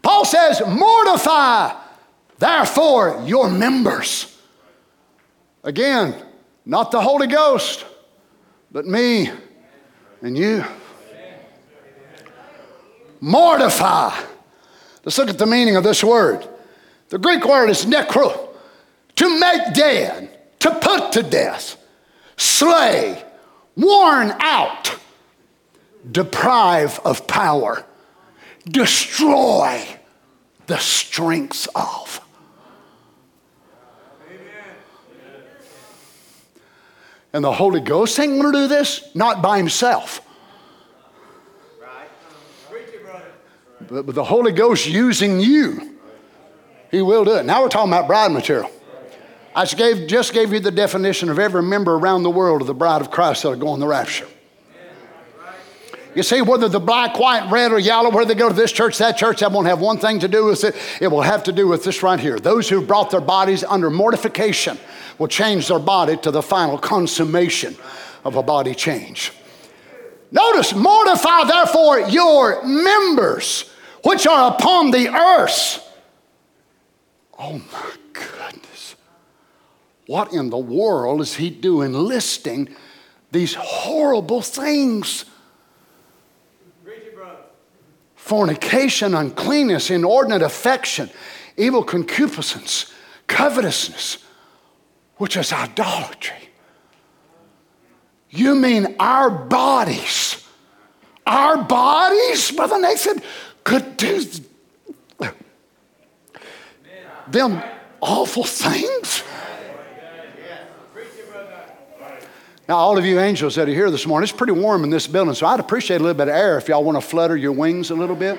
Paul says, mortify Therefore, your members. Again, not the Holy Ghost, but me and you. Mortify. Let's look at the meaning of this word. The Greek word is nekro, to make dead, to put to death, slay, worn out, deprive of power, destroy the strength of. Amen. And the Holy Ghost ain't going to do this, not by himself. But the Holy Ghost using you, he will do it. Now we're talking about bride material. I just gave you the definition of every member around the world of the bride of Christ that will go on the rapture. You see, whether the black, white, red, or yellow, whether they go to this church, that church, that won't have one thing to do with it. It will have to do with this right here. Those who brought their bodies under mortification will change their body to the final consummation of a body change. Notice, mortify therefore your members, which are upon the earth. Oh my goodness. What in the world is he doing listing these horrible things? Fornication, uncleanness, inordinate affection, evil concupiscence, covetousness, which is idolatry. You mean our bodies? Our bodies, Brother Nathan, could do them awful things? Now, all of you angels that are here this morning, it's pretty warm in this building, so I'd appreciate a little bit of air if y'all want to flutter your wings a little bit,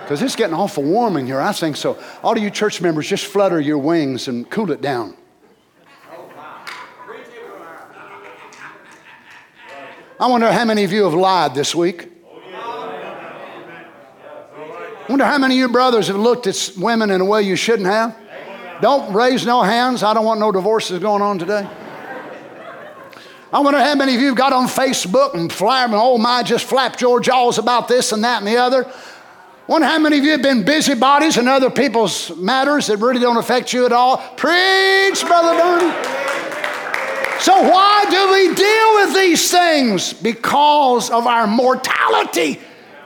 because it's getting awful warm in here, I think so. All of you church members, just flutter your wings and cool it down. I wonder how many of you have lied this week. I wonder how many of you brothers have looked at women in a way you shouldn't have. Don't raise no hands. I don't want no divorces going on today. I wonder how many of you got on Facebook and flaring, oh my, just flapped your jaws about this and that and the other. I wonder how many of you have been busybodies in other people's matters that really don't affect you at all. Preach, Brother Ben. So why do we deal with these things? Because of our mortality.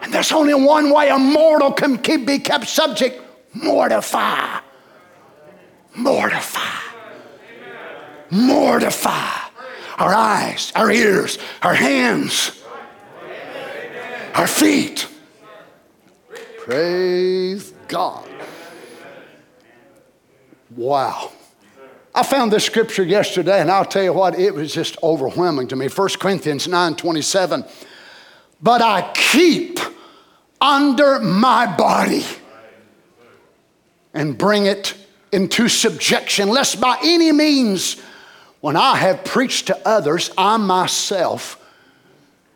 And there's only one way a mortal can be kept subject. Mortify. Mortify. Mortify. Our eyes, our ears, our hands, our feet. Praise God. Wow. I found this scripture yesterday, and I'll tell you what, it was just overwhelming to me. 1 Corinthians 9:27. But I keep under my body and bring it into subjection, lest by any means, when I have preached to others, I myself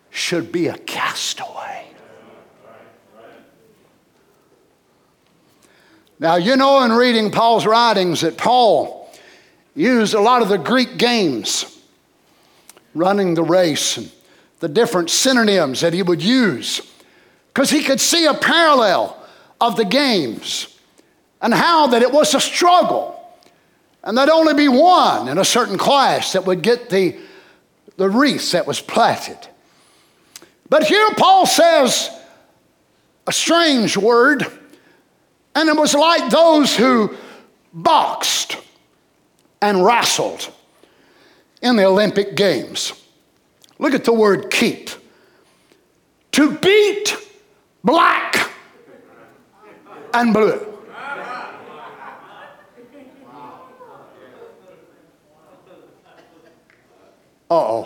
should be a castaway. Now, you know, in reading Paul's writings, that Paul used a lot of the Greek games, running the race, and the different synonyms that he would use, because he could see a parallel of the games and how that it was a struggle. And there'd only be one in a certain class that would get the wreath that was plaited. But here Paul says a strange word, and it was like those who boxed and wrestled in the Olympic Games. Look at the word keep. To beat black and blue. Uh-oh.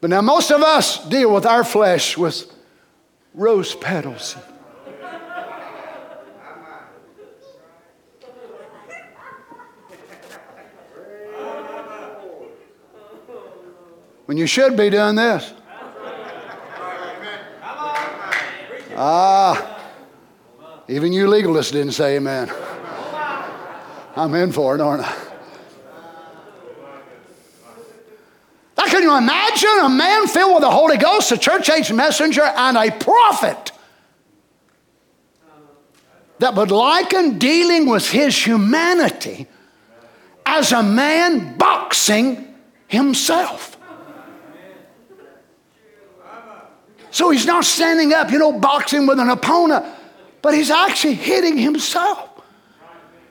But now most of us deal with our flesh with rose petals. When you should be doing this. Even you legalists didn't say amen. I'm in for it, aren't I? Can you imagine a man filled with the Holy Ghost, a church-age messenger, and a prophet that would liken dealing with his humanity as a man boxing himself. So he's not standing up, boxing with an opponent, but he's actually hitting himself.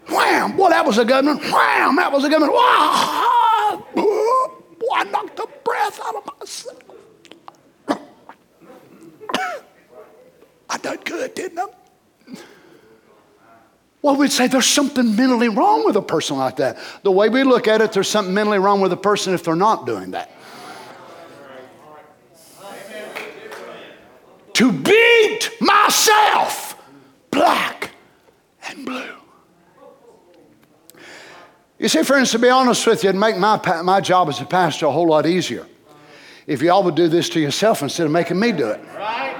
Wham! Well, that was a good one. Wham! That was a good one. Wow! Boy, I knocked the breath out of myself. I done good, didn't I? Well, we'd say there's something mentally wrong with a person like that. The way we look at it, there's something mentally wrong with a person if they're not doing that. To beat myself black and blue. You see, friends, to be honest with you, it'd make my job as a pastor a whole lot easier if y'all would do this to yourself instead of making me do it. Right?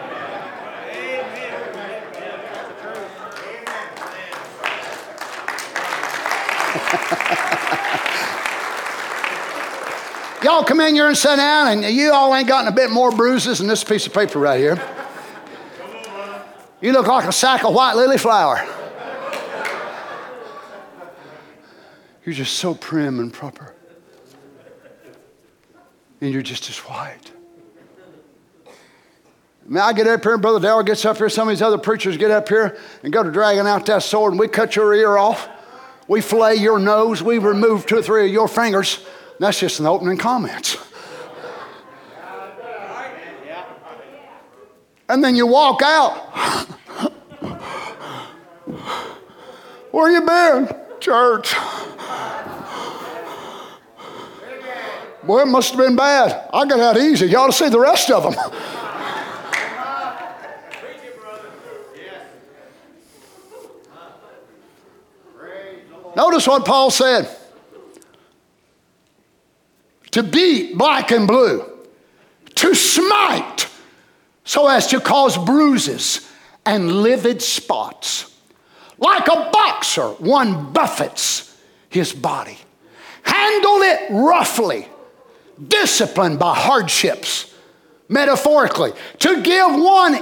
Y'all come in here and sit down, and you all ain't gotten a bit more bruises than this piece of paper right here. You look like a sack of white lily flower. You're just so prim and proper. And you're just as white. Now I get up here, Brother Dale gets up here, some of these other preachers get up here and go to dragging out that sword, and we cut your ear off. We flay your nose. We remove 2 or 3 of your fingers. That's just an opening comments. And then you walk out. Where you been? Church. Boy, it must have been bad. I got out easy. You ought to see the rest of them. Notice what Paul said. To beat black and blue, to smite so as to cause bruises and livid spots. Like a boxer, one buffets his body. Handle it roughly, disciplined by hardships, metaphorically. To give one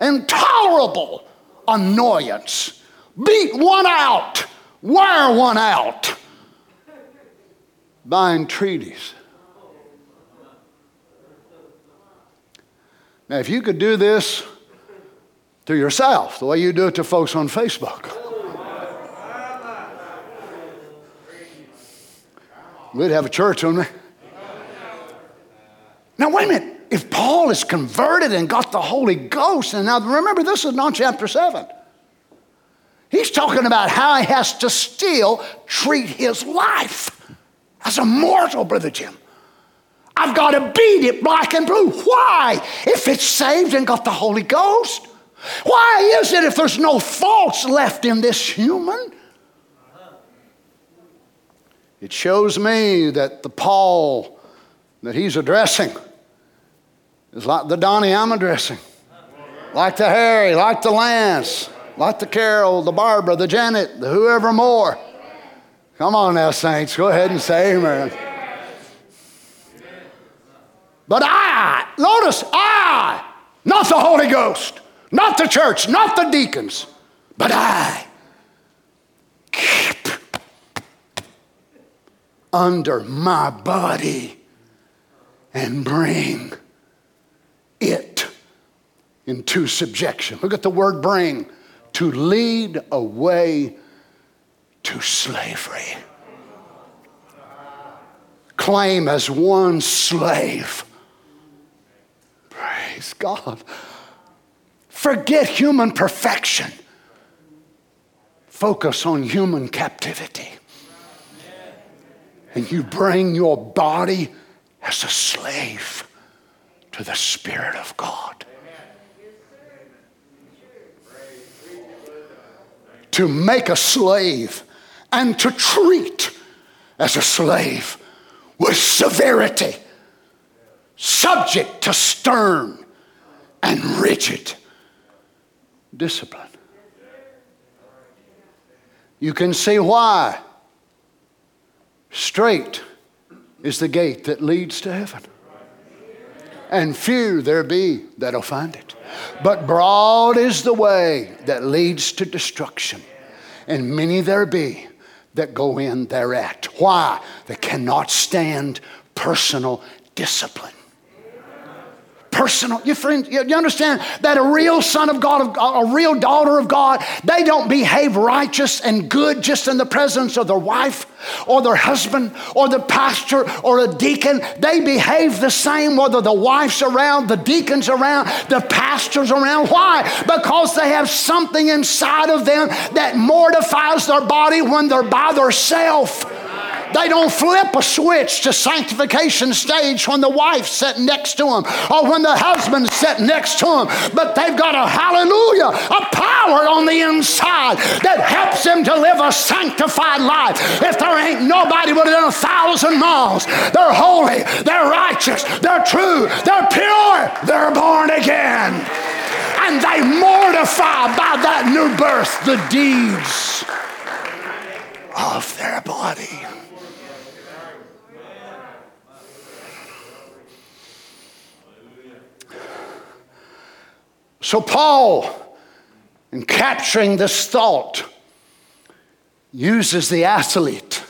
intolerable annoyance. Beat one out, wear one out by entreaties. Now, if you could do this to yourself, the way you do it to folks on Facebook, we'd have a church, wouldn't we? Now, wait a minute. If Paul is converted and got the Holy Ghost, and now remember, this is not chapter 7. He's talking about how he has to still treat his life as a mortal, Brother Jim. I've got to beat it black and blue. Why? If it's saved and got the Holy Ghost? Why is it if there's no faults left in this human? It shows me that the Paul that he's addressing is like the Donnie I'm addressing. Like the Harry, like the Lance, like the Carol, the Barbara, the Janet, the whoever more. Come on now, saints. Go ahead and say amen. But I, not the Holy Ghost, not the church, not the deacons, but I keep under my body and bring it into subjection. Look at the word bring. To lead away to slavery. Claim as one slave. Praise God. Forget human perfection. Focus on human captivity. And you bring your body as a slave to the Spirit of God. To make a slave and to treat as a slave with severity, subject to stern and rigid discipline. You can see why straight is the gate that leads to heaven. and few there be that'll find it. But broad is the way that leads to destruction, and many there be that go in thereat. Why? They cannot stand personal discipline. Personal, your friend, you understand that a real son of God, a real daughter of God, they don't behave righteous and good just in the presence of their wife or their husband or the pastor or a deacon. They behave the same whether the wife's around, the deacon's around, the pastor's around. Why? Because they have something inside of them that mortifies their body when they're by themselves. They don't flip a switch to sanctification stage when the wife's sitting next to them or when the husband's sitting next to them. But they've got a hallelujah, a power on the inside that helps them to live a sanctified life. If there ain't nobody within 1,000 miles, they're holy, they're righteous, they're true, they're pure, they're born again. And they mortify by that new birth the deeds of their body. So Paul, in capturing this thought, uses the athlete.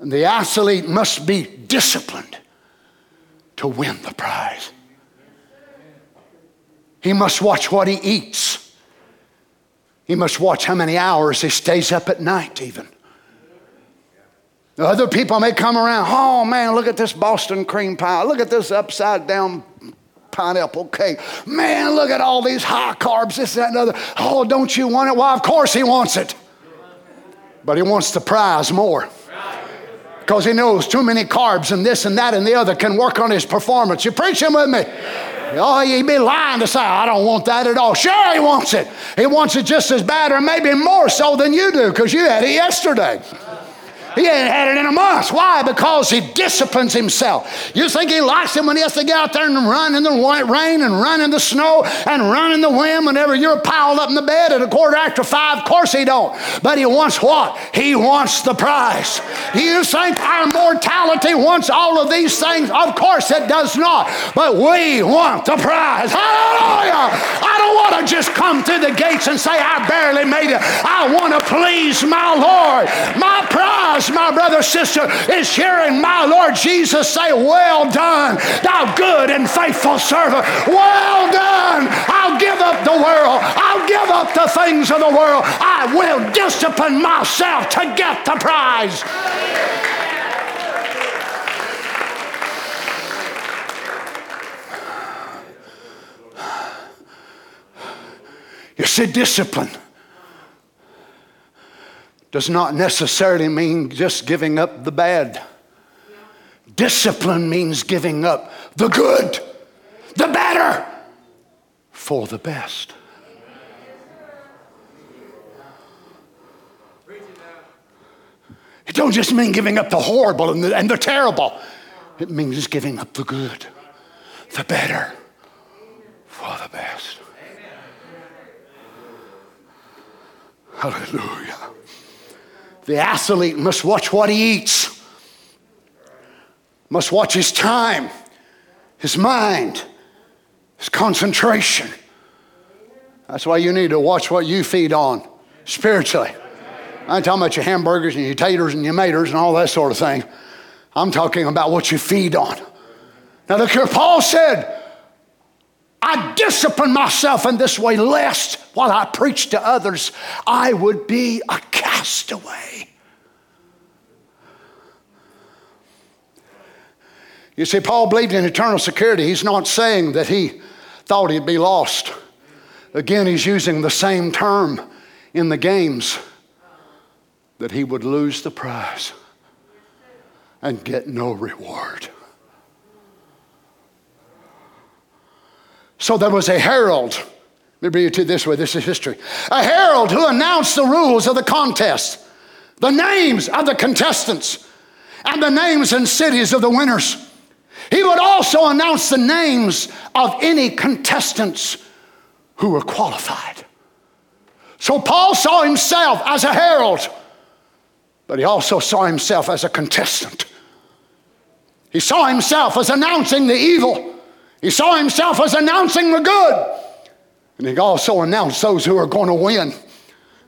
And the athlete must be disciplined to win the prize. He must watch what he eats. He must watch how many hours he stays up at night even. Other people may come around, oh man, look at this Boston cream pie. Look at this upside down pineapple cake. Man, look at all these high carbs, this, that, and other. Oh, don't you want it? Well, of course he wants it. But he wants the prize more. Because he knows too many carbs and this and that and the other can work on his performance. You preaching with me? Oh, he'd be lying to say, I don't want that at all. Sure, he wants it. He wants it just as bad or maybe more so than you do because you had it yesterday. He ain't had it in a month. Why? Because he disciplines himself. You think he likes it when he has to get out there and run in the rain and run in the snow and run in the wind whenever you're piled up in the bed at 5:15? Of course he don't. But he wants what? He wants the prize. You think our mortality wants all of these things? Of course it does not. But we want the prize. Hallelujah! I don't want to just come through the gates and say, I barely made it. I want to please my Lord. My prize, my brother, sister, is hearing my Lord Jesus say, well done, thou good and faithful servant. Well done. I'll give up the world. I'll give up the things of the world. I will discipline myself to get the prize. You see, discipline does not necessarily mean just giving up the bad. Discipline means giving up the good, the better, for the best. It don't just mean giving up the horrible and the terrible. It means just giving up the good, the better, for the best. Hallelujah. The athlete must watch what he eats, must watch his time, his mind, his concentration. That's why you need to watch what you feed on spiritually. I ain't talking about your hamburgers and your taters and your maters and all that sort of thing. I'm talking about what you feed on. Now look here, Paul said, I discipline myself in this way lest while I preach to others, I would be a castaway. You see, Paul believed in eternal security. He's not saying that he thought he'd be lost. Again, he's using the same term in the games, that he would lose the prize and get no reward. So there was a herald. Let me read it this way. This is history. A herald who announced the rules of the contest, the names of the contestants, and the names and cities of the winners. He would also announce the names of any contestants who were qualified. So Paul saw himself as a herald, but he also saw himself as a contestant. He saw himself as announcing the evil. He saw himself as announcing the good. And he also announced those who are going to win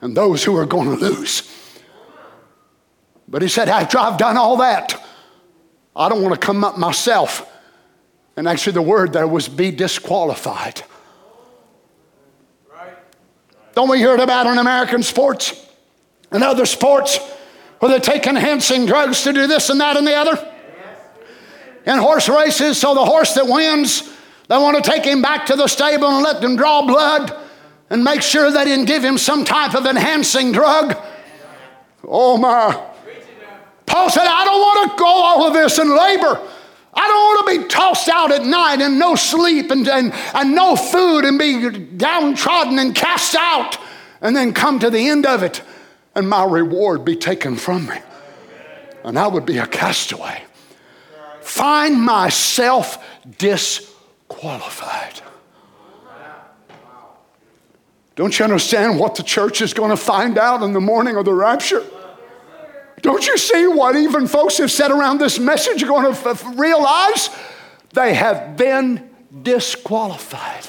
and those who are going to lose. But he said, after I've done all that, I don't want to come up myself. And actually the word there was be disqualified. Right. Don't we hear it about in American sports and other sports where they're taking enhancing drugs to do this and that and the other? In horse races, so the horse that wins, they want to take him back to the stable and let them draw blood and make sure they didn't give him some type of enhancing drug. Oh my. Paul said, I don't want to go all of this in labor. I don't want to be tossed out at night and no sleep and no food and be downtrodden and cast out and then come to the end of it and my reward be taken from me. And I would be a castaway. Find myself disqualified. Don't you understand what the church is going to find out in the morning of the rapture? Don't you see what even folks have said around this message are going to realize? They have been disqualified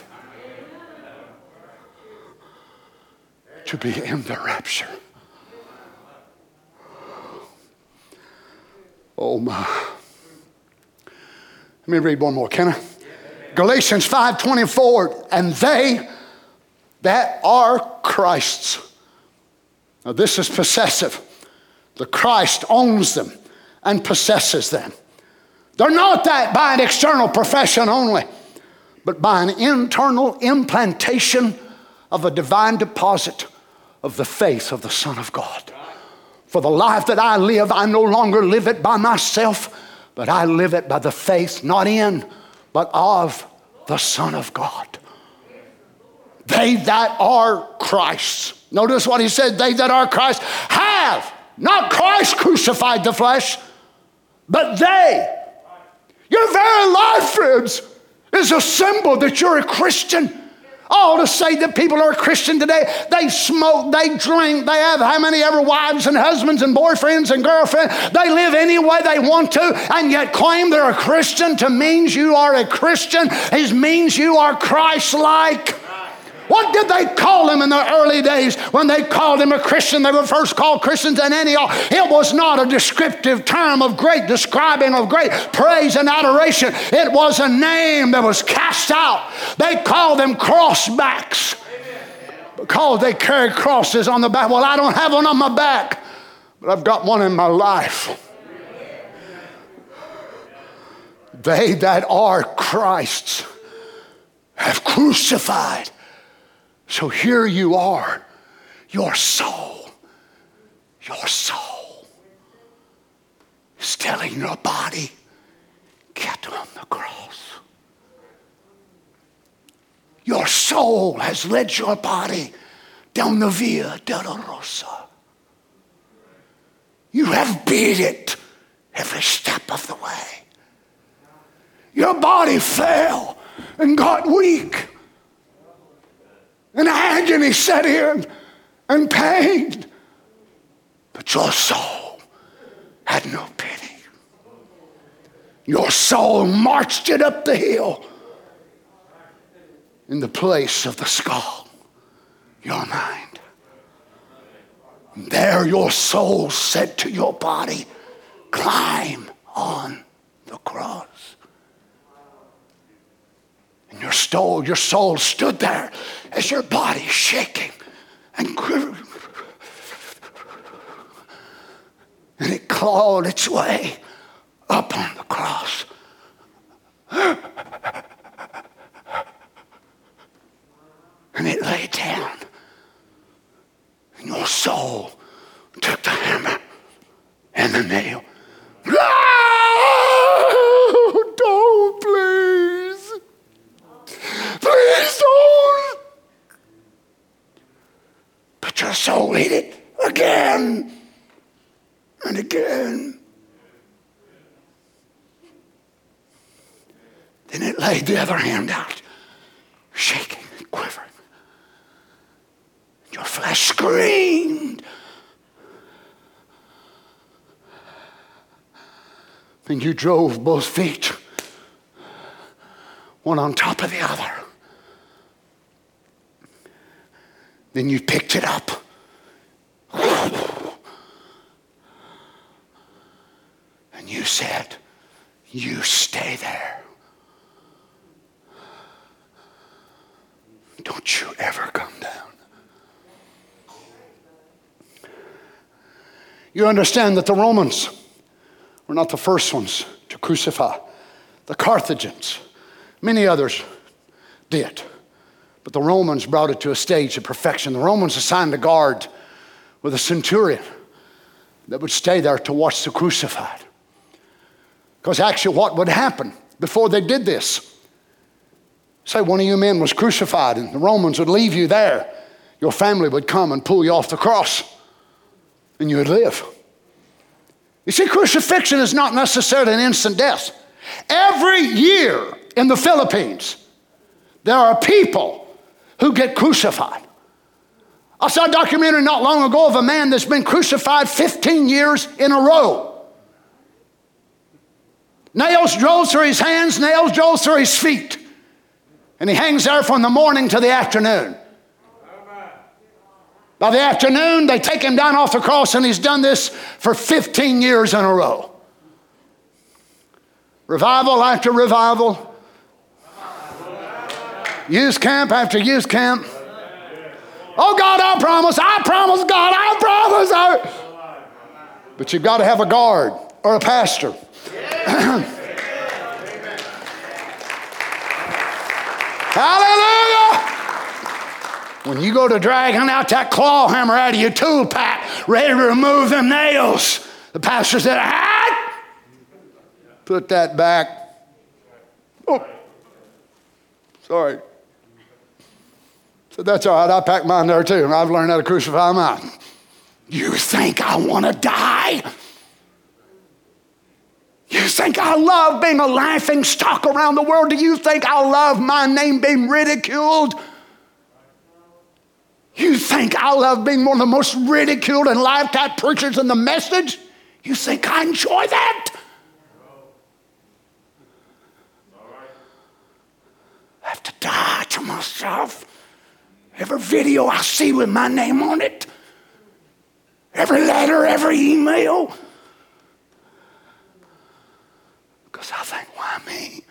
to be in the rapture. Oh my. Let me read one more, can I? Galatians 5:24, and they that are Christ's. Now this is possessive. The Christ owns them and possesses them. They're not that by an external profession only, but by an internal implantation of a divine deposit of the faith of the Son of God. For the life that I live, I no longer live it by myself, but I live it by the faith, not in, but of the Son of God. They that are Christ's. Notice what he said, they that are Christ have. Not Christ crucified the flesh, but they. Your very life, friends, is a symbol that you're a Christian. Oh, to say that people are a Christian today, they smoke, they drink, they have how many ever wives and husbands and boyfriends and girlfriends, they live any way they want to and yet claim they're a Christian. To means you are a Christian, it means you are Christ-like. What did they call him in the early days when they called him a Christian? They were first called Christians in Antioch. It was not a descriptive term of great describing of great praise and adoration. It was a name that was cast out. They called them crossbacks because they carried crosses on the back. Well, I don't have one on my back, but I've got one in my life. They that are Christ's have crucified. So here you are, your soul is telling your body, get on the cross. Your soul has led your body down the Via Dolorosa. You have beat it every step of the way. Your body fell and got weak. And agony set in and pain. But your soul had no pity. Your soul marched it up the hill in the place of the skull, your mind. And there your soul said to your body, climb on the cross. And your soul stood there as your body shaking and quivering. And it clawed its way up on the cross. And it lay down. And your soul took the hammer and the nail. No! Don't, please. Please don't. But your soul ate it again and again. Then it laid the other hand out, shaking and quivering. Your flesh screamed. and you drove both feet, one on top of the other. Then you picked it up. And you said, you stay there. Don't you ever come down. You understand that the Romans were not the first ones to crucify. The Carthaginians, many others did. But the Romans brought it to a stage of perfection. The Romans assigned a guard with a centurion that would stay there to watch the crucified. Because actually what would happen before they did this, say one of you men was crucified and the Romans would leave you there, your family would come and pull you off the cross and you would live. You see, crucifixion is not necessarily an instant death. Every year in the Philippines, there are people who get crucified. I saw a documentary not long ago of a man that's been crucified 15 years in a row. Nails drove through his hands, nails drove through his feet. And he hangs there from the morning to the afternoon. Amen. By the afternoon, they take him down off the cross, and he's done this for 15 years in a row. Revival after revival. Youth camp after youth camp. Oh, God, I promise, God, I promise. But you've got to have a guard or a pastor. Hallelujah! When you go to dragging out that claw hammer out of your tool pack, ready to remove them nails, the pastor said, ah! Put that back. Oh, sorry. So that's all right, I packed mine there too, and I've learned how to crucify mine. You think I want to die? You think I love being a laughing stock around the world? Do you think I love my name being ridiculed? You think I love being one of the most ridiculed and laughed at preachers in the message? You think I enjoy that? I have to die to myself. Every video I see with my name on it, every letter, every email. Because I think, why me?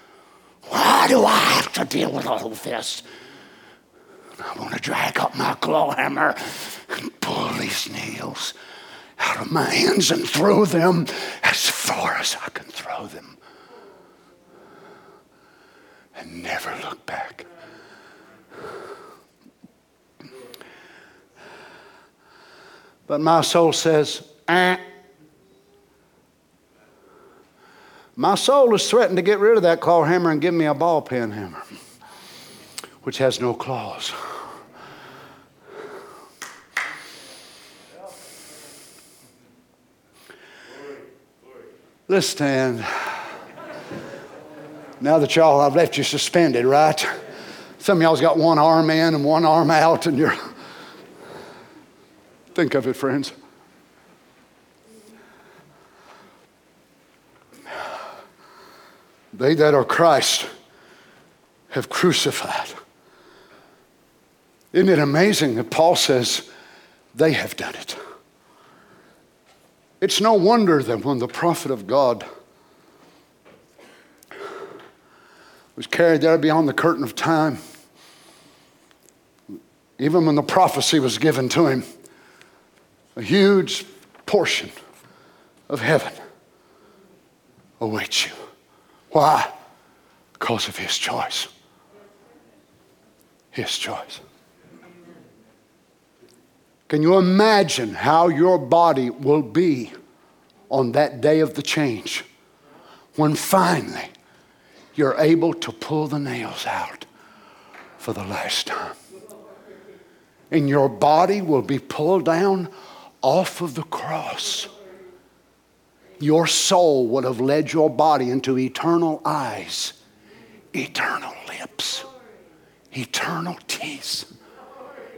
Why do I have to deal with all of this? I want to drag up my claw hammer and pull these nails out of my hands and throw them as far as I can throw them. And never look back. But my soul says, eh. My soul is threatened to get rid of that claw hammer and give me a ball pin hammer, which has no claws. Let's stand. Now that y'all, I've left you suspended, right? Some of y'all's got one arm in and one arm out, and you're... Think of it, friends. They that are Christ have crucified. Isn't it amazing that Paul says they have done it? It's no wonder that when the prophet of God was carried there beyond the curtain of time, even when the prophecy was given to him, a huge portion of heaven awaits you. Why? Because of his choice. His choice. Can you imagine how your body will be on that day of the change when finally you're able to pull the nails out for the last time? And your body will be pulled down off of the cross. Your soul would have led your body into eternal eyes, eternal lips, eternal teeth,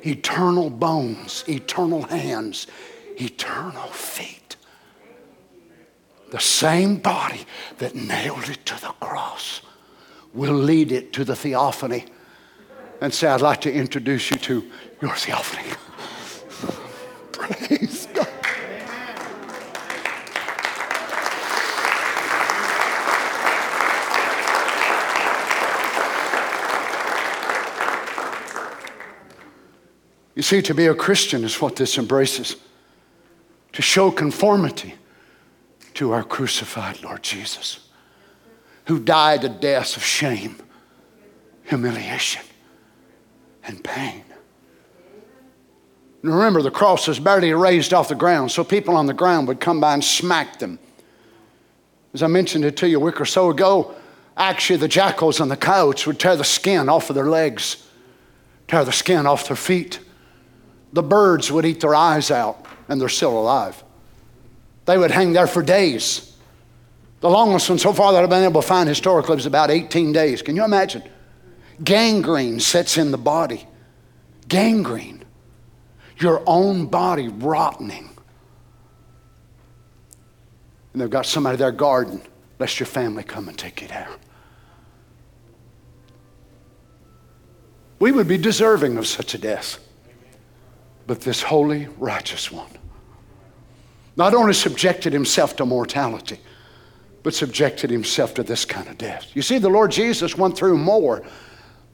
eternal bones, eternal hands, eternal feet. the same body that nailed it to the cross will lead it to the theophany and say, I'd like to introduce you to your theophany. Praise God. You see, to be a Christian is what this embraces. To show conformity to our crucified Lord Jesus, who died a death of shame, humiliation, and pain. And remember, the cross is barely raised off the ground, so people on the ground would come by and smack them. As I mentioned it to you a week or so ago, actually the jackals and the coyotes would tear the skin off of their legs, tear the skin off their feet. The birds would eat their eyes out, and they're still alive. They would hang there for days. The longest one so far that I've been able to find historically is about 18 days. Can you imagine? Gangrene sets in the body. Gangrene. Your own body rotting. And they've got somebody there guarding, lest your family come and take it out. We would be deserving of such a death. But this holy, righteous one not only subjected himself to mortality, but subjected himself to this kind of death. You see, the Lord Jesus went through more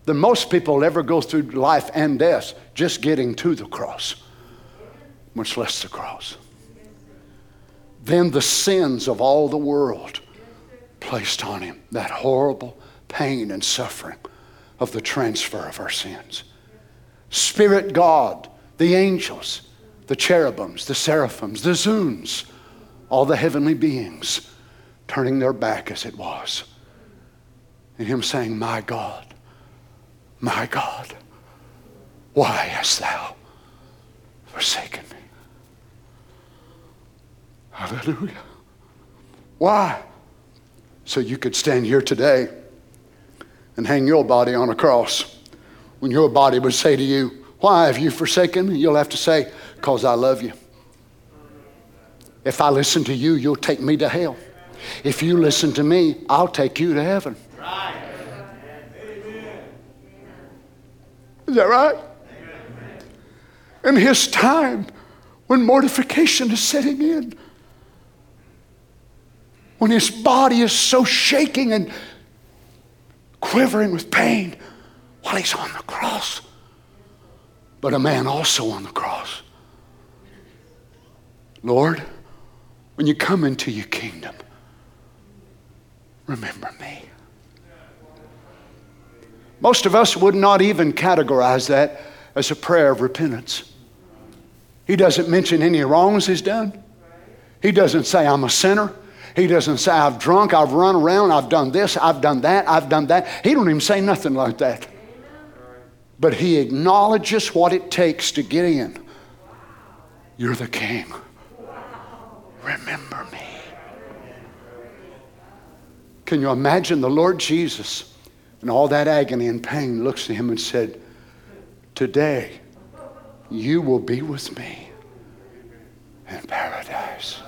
than most people ever go through life and death, just getting to the cross, much less the cross. Then the sins of all the world placed on him, that horrible pain and suffering of the transfer of our sins. Spirit God, the angels, the cherubims, the seraphims, the zoons, all the heavenly beings turning their back as it was. And him saying, my God, why hast thou forsaken me? Hallelujah. Why? So you could stand here today and hang your body on a cross when your body would say to you, why have you forsaken me? You'll have to say, because I love you. If I listen to you, you'll take me to hell. If you listen to me, I'll take you to heaven. Right. Is that right? Amen. In his time, when mortification is setting in, when his body is so shaking and quivering with pain while he's on the cross, but a man also on the cross. Lord, when you come into your kingdom, remember me. Most of us would not even categorize that as a prayer of repentance. He doesn't mention any wrongs he's done. He doesn't say, I'm a sinner. He doesn't say, I've drunk, I've run around, I've done this, I've done that, I've done that. He don't even say nothing like that. But he acknowledges what it takes to get in. You're the king. Remember me. Can you imagine the Lord Jesus and all that agony and pain looks at him and said, today you will be with me in paradise.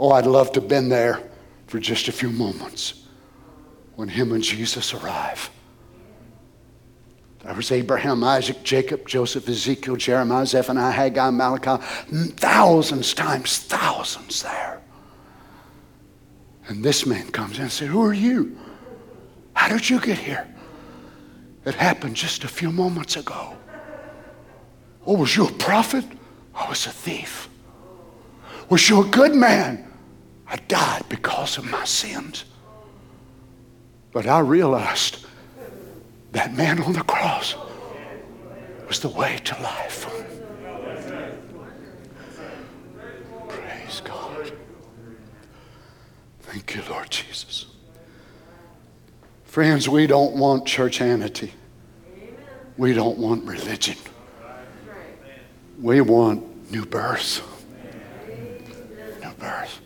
Oh, I'd love to have been there for just a few moments. When him and Jesus arrive, there was Abraham, Isaac, Jacob, Joseph, Ezekiel, Jeremiah, Zephaniah, Haggai, Malachi, thousands there. And this man comes in and says, who are you? How did you get here? It happened just a few moments ago. Oh, was you a prophet? I was a thief. Was you a good man? I died because of my sins. But I realized that man on the cross was the way to life. Praise God. Thank you, Lord Jesus. Friends, we don't want churchianity. We don't want religion. We want new birth. New birth.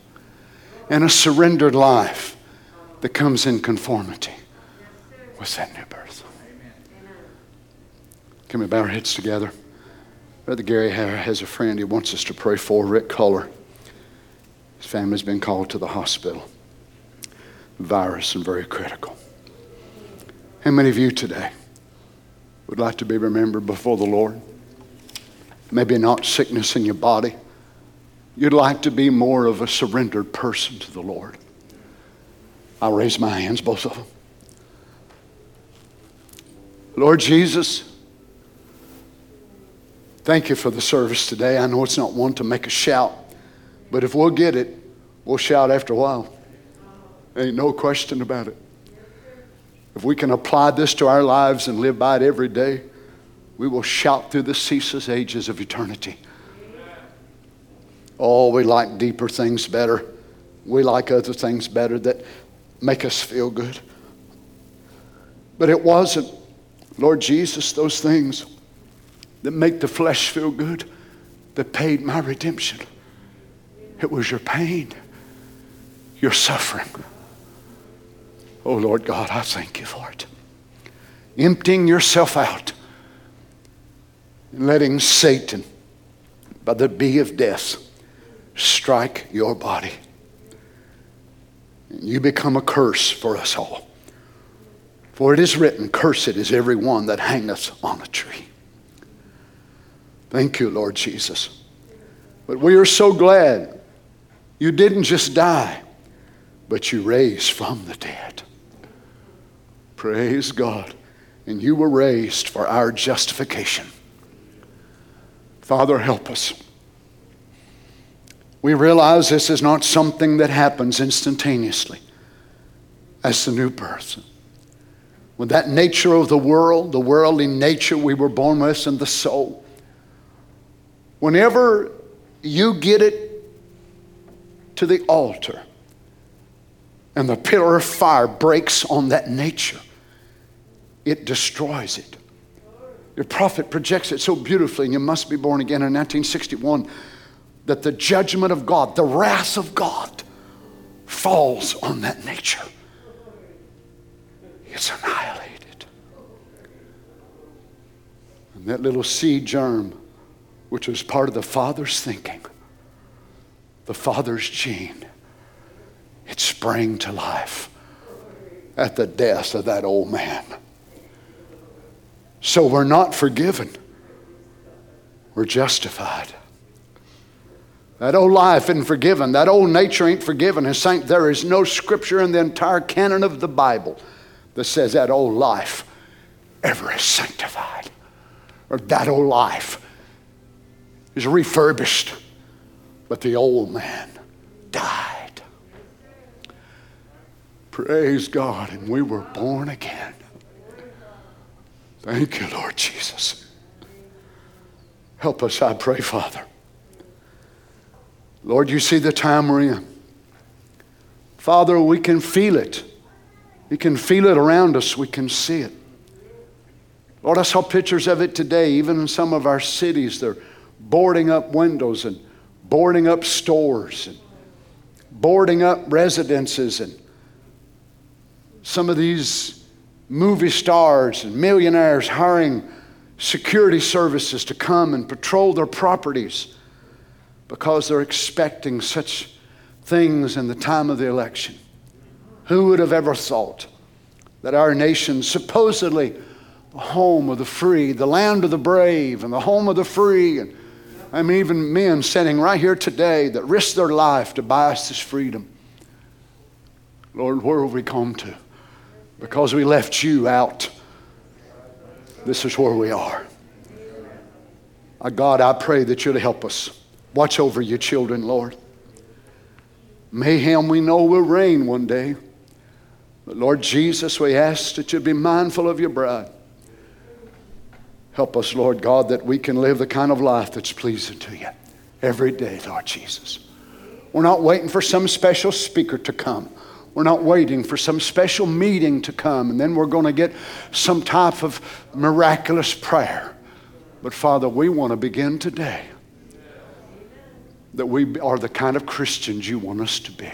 And a surrendered life that comes in conformity with that new birth. Can we bow our heads together? Brother Gary has a friend he wants us to pray for, Rick Culler. His family's been called to the hospital. Virus and very critical. How many of you today would like to be remembered before the Lord? Maybe not sickness in your body. You'd like to be more of a surrendered person to the Lord. I'll raise my hands, both of them. Lord Jesus, thank you for the service today. I know it's not one to make a shout, but if we'll get it, we'll shout after a while. Ain't no question about it. If we can apply this to our lives and live by it every day, we will shout through the ceaseless ages of eternity. Oh, we like deeper things better. We like other things better that make us feel good. But it wasn't, Lord Jesus, those things that make the flesh feel good that paid my redemption. It was your pain, your suffering. Oh, Lord God, I thank you for it. Emptying yourself out and letting Satan, by the bee of death, strike your body. And you become a curse for us all. For it is written, cursed is every one that hangeth on a tree. Thank you, Lord Jesus. But we are so glad you didn't just die, but you raised from the dead. Praise God. And you were raised for our justification. Father, help us. We realize this is not something that happens instantaneously. That's the new birth. With that nature of the world, the worldly nature we were born with in the soul, whenever you get it to the altar and the pillar of fire breaks on that nature, it destroys it. Your prophet projects it so beautifully, and you must be born again in 1961, that the judgment of God, the wrath of God, falls on that nature. It's annihilated. And that little seed germ, which was part of the Father's thinking, the Father's gene, it sprang to life at the death of that old man. So we're not forgiven. We're justified. That old life isn't forgiven. That old nature ain't forgiven. And saint, there is no scripture in the entire canon of the Bible that says that old life ever is sanctified. Or that old life is refurbished. But the old man died. Praise God. And we were born again. Thank you, Lord Jesus. Help us, I pray, Father. Lord, you see the time we're in. Father, we can feel it. We can feel it around us. We can see it. Lord, I saw pictures of it today, even in some of our cities. They're boarding up windows and boarding up stores and boarding up residences. And some of these movie stars and millionaires hiring security services to come and patrol their properties because they're expecting such things in the time of the election. Who would have ever thought that our nation, supposedly the home of the free, the land of the brave, and the home of the free, and I mean even men sitting right here today that risked their life to buy us this freedom. Lord, where have we come to? Because we left you out, this is where we are. Our God, I pray that you'll help us. Watch over your children, Lord. Mayhem we know will reign one day. But Lord Jesus, we ask that you'd be mindful of your bride. Help us, Lord God, that we can live the kind of life that's pleasing to you every day, Lord Jesus. We're not waiting for some special speaker to come. We're not waiting for some special meeting to come, and then we're going to get some type of miraculous prayer. But, Father, we want to begin today that we are the kind of Christians you want us to be.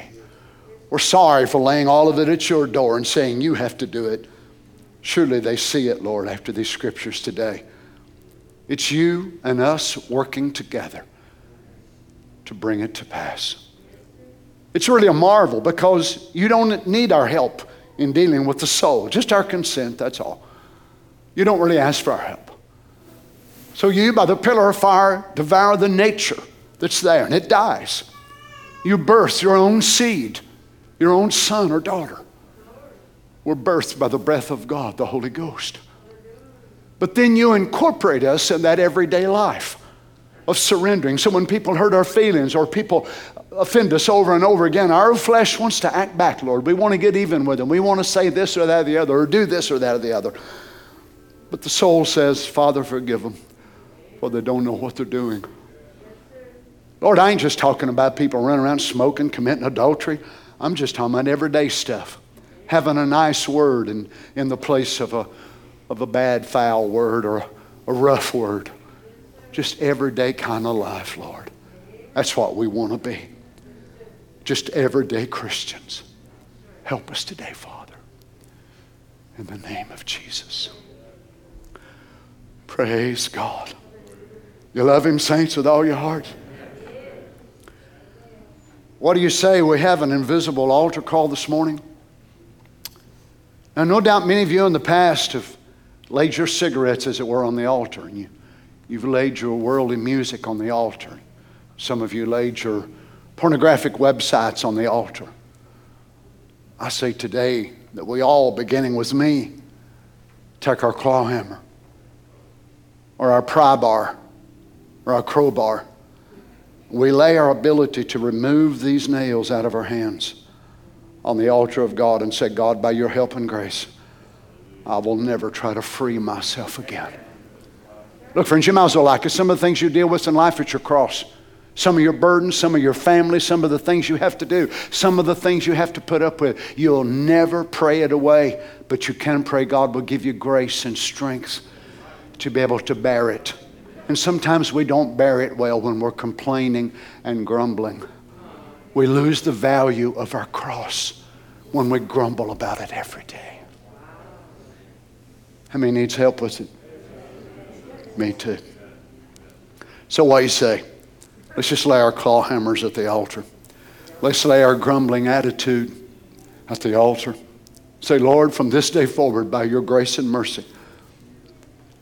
We're sorry for laying all of it at your door and saying you have to do it. Surely they see it, Lord, after these scriptures today. It's you and us working together to bring it to pass. It's really a marvel because you don't need our help in dealing with the soul. Just our consent, that's all. You don't really ask for our help. So you, by the pillar of fire, devour the nature that's there, and it dies. You birth your own seed, your own son or daughter. We're birthed by the breath of God, the Holy Ghost. But then you incorporate us in that everyday life of surrendering. So when people hurt our feelings or people offend us over and over again, our flesh wants to act back, Lord. We want to get even with them. We want to say this or that or the other, or do this or that or the other. But the soul says, Father, forgive them, for they don't know what they're doing. Lord, I ain't just talking about people running around smoking, committing adultery. I'm just talking about everyday stuff. Having a nice word in the place of a bad, foul word or a rough word. Just everyday kind of life, Lord. That's what we want to be. Just everyday Christians. Help us today, Father. In the name of Jesus. Praise God. You love Him, saints, with all your heart? What do you say? We have an invisible altar call this morning. Now, no doubt many of you in the past have laid your cigarettes, as it were, on the altar. And you've laid your worldly music on the altar. Some of you laid your pornographic websites on the altar. I say today that we all, beginning with me, take our claw hammer or our pry bar or our crowbar. We lay our ability to remove these nails out of our hands on the altar of God and say, God, by your help and grace, I will never try to free myself again. Look, friends, you might as well like it. Some of the things you deal with in life at your cross. Some of your burdens, some of your family, some of the things you have to do, some of the things you have to put up with. You'll never pray it away, but you can pray God will give you grace and strength to be able to bear it. And sometimes we don't bear it well when we're complaining and grumbling. We lose the value of our cross when we grumble about it every day. How many needs help with it? Me too. So what do you say? Let's just lay our claw hammers at the altar. Let's lay our grumbling attitude at the altar. Say, Lord, from this day forward, by your grace and mercy,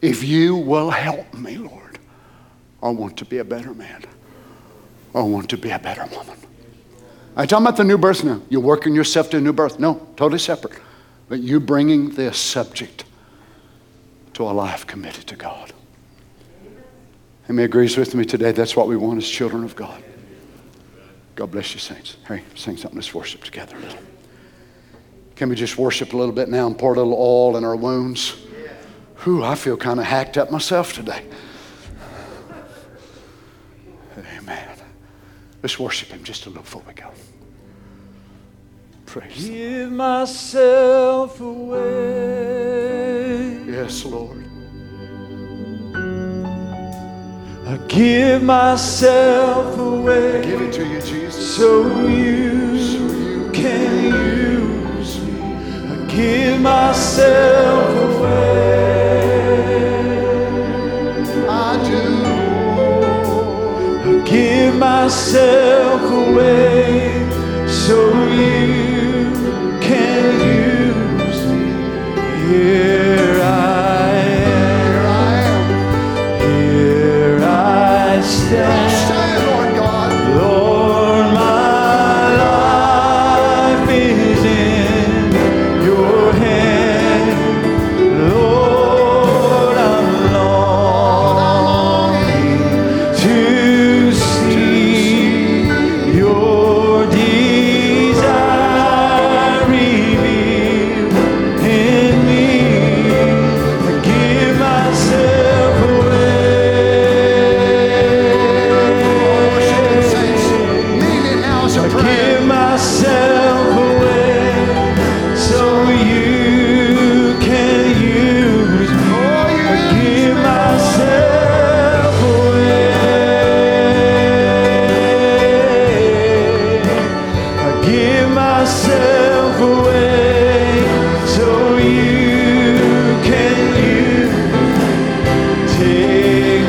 if you will help me, Lord, I want to be a better man. I want to be a better woman. I'm talking about the new birth now. You're working yourself to a new birth. No, totally separate. But you bringing this subject to a life committed to God. And he agrees with me today. That's what we want as children of God. God bless you, saints. Harry, sing something. Let's worship together a little. Can we just worship a little bit now and pour a little oil in our wounds? Whew, I feel kind of hacked up myself today. Amen. Let's worship Him just a little before we go. Praise. Give myself away. Yes, Lord. I give myself away. I give it to you, Jesus. So you can use me. I give myself away. I do. I give myself away. So you can use me. Here I am. Here I stand. Stand, Lord God. Lord, my life is in your hand. Lord, I'm longing to see your desire revealed in me. I give myself away. I give myself away so you can use me. I give myself away. I give myself away so you can use me. Take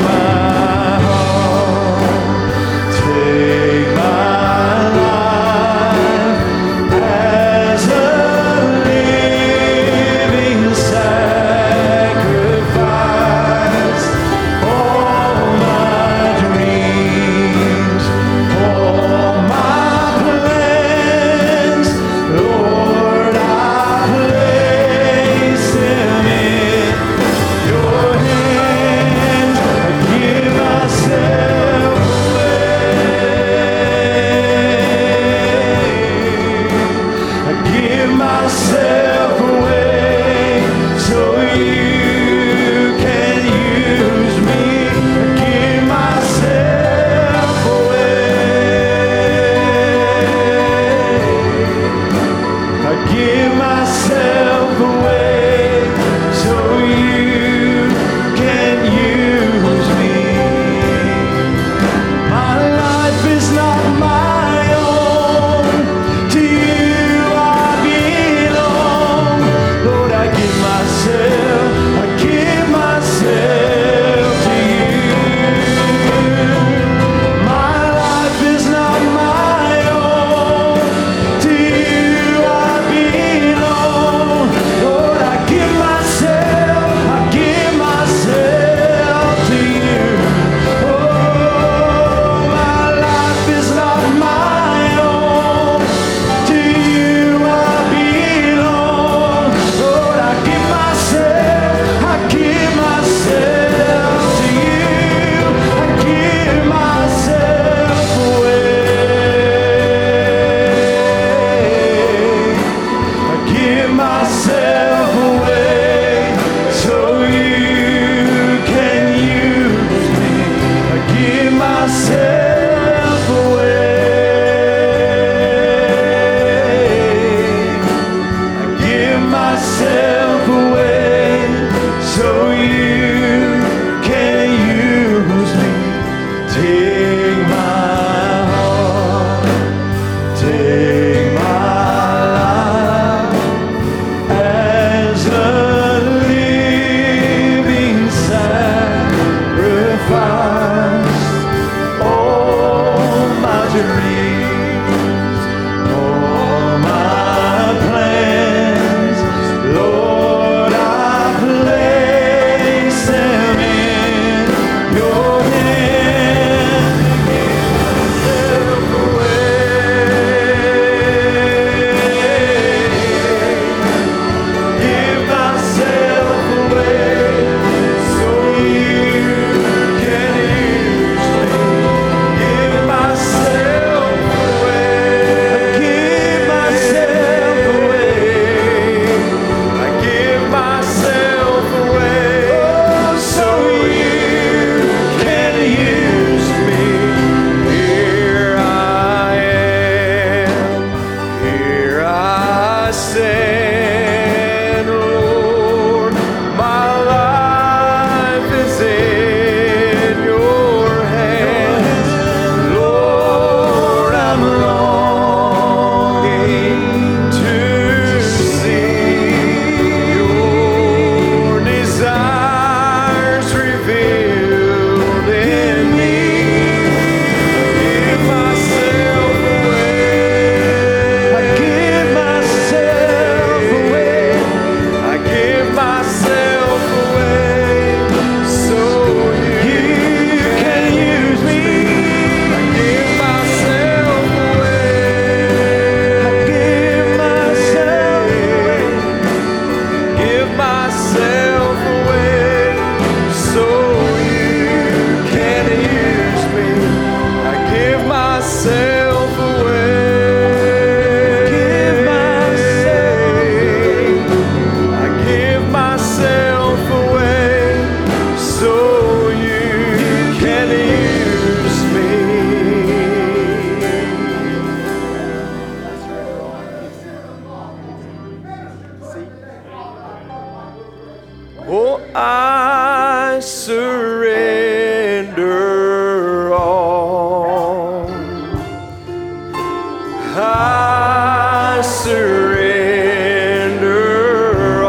I surrender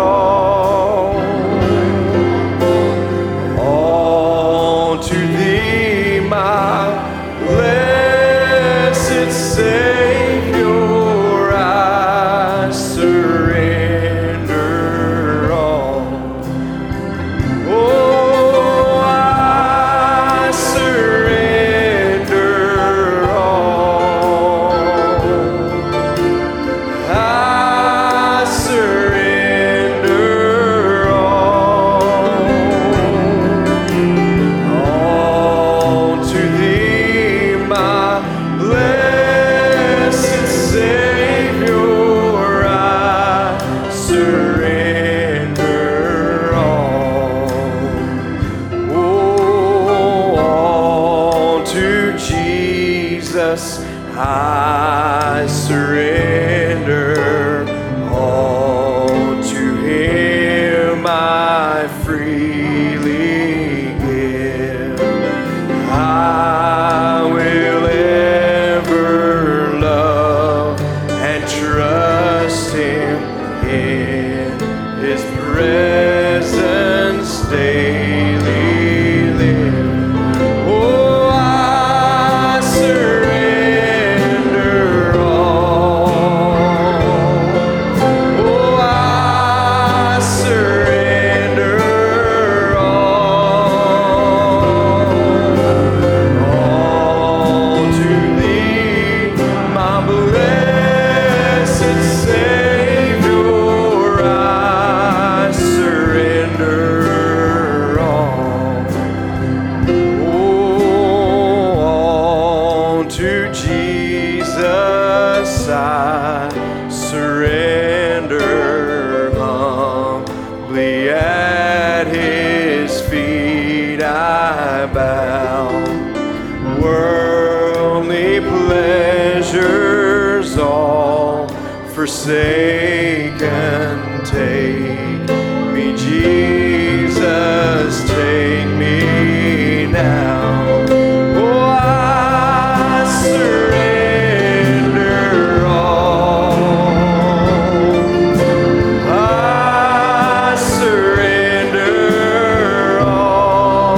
all to Thee, my blessed Savior. I surrender all. Oh, I surrender all. I surrender all to Thee, my blessed Savior. I surrender all. Oh, all to Jesus I surrender all. To Him I freely give. I will ever love and trust Him. In His presence daily live. Oh, I surrender all. Oh, I surrender all to Thee, my blessed Savior. I surrender all. Oh, all to Jesus I surrender. Humbly at His feet I bow. Worldly pleasures all forsaken, take me, Jesus, take me now. Oh, I surrender all. I surrender all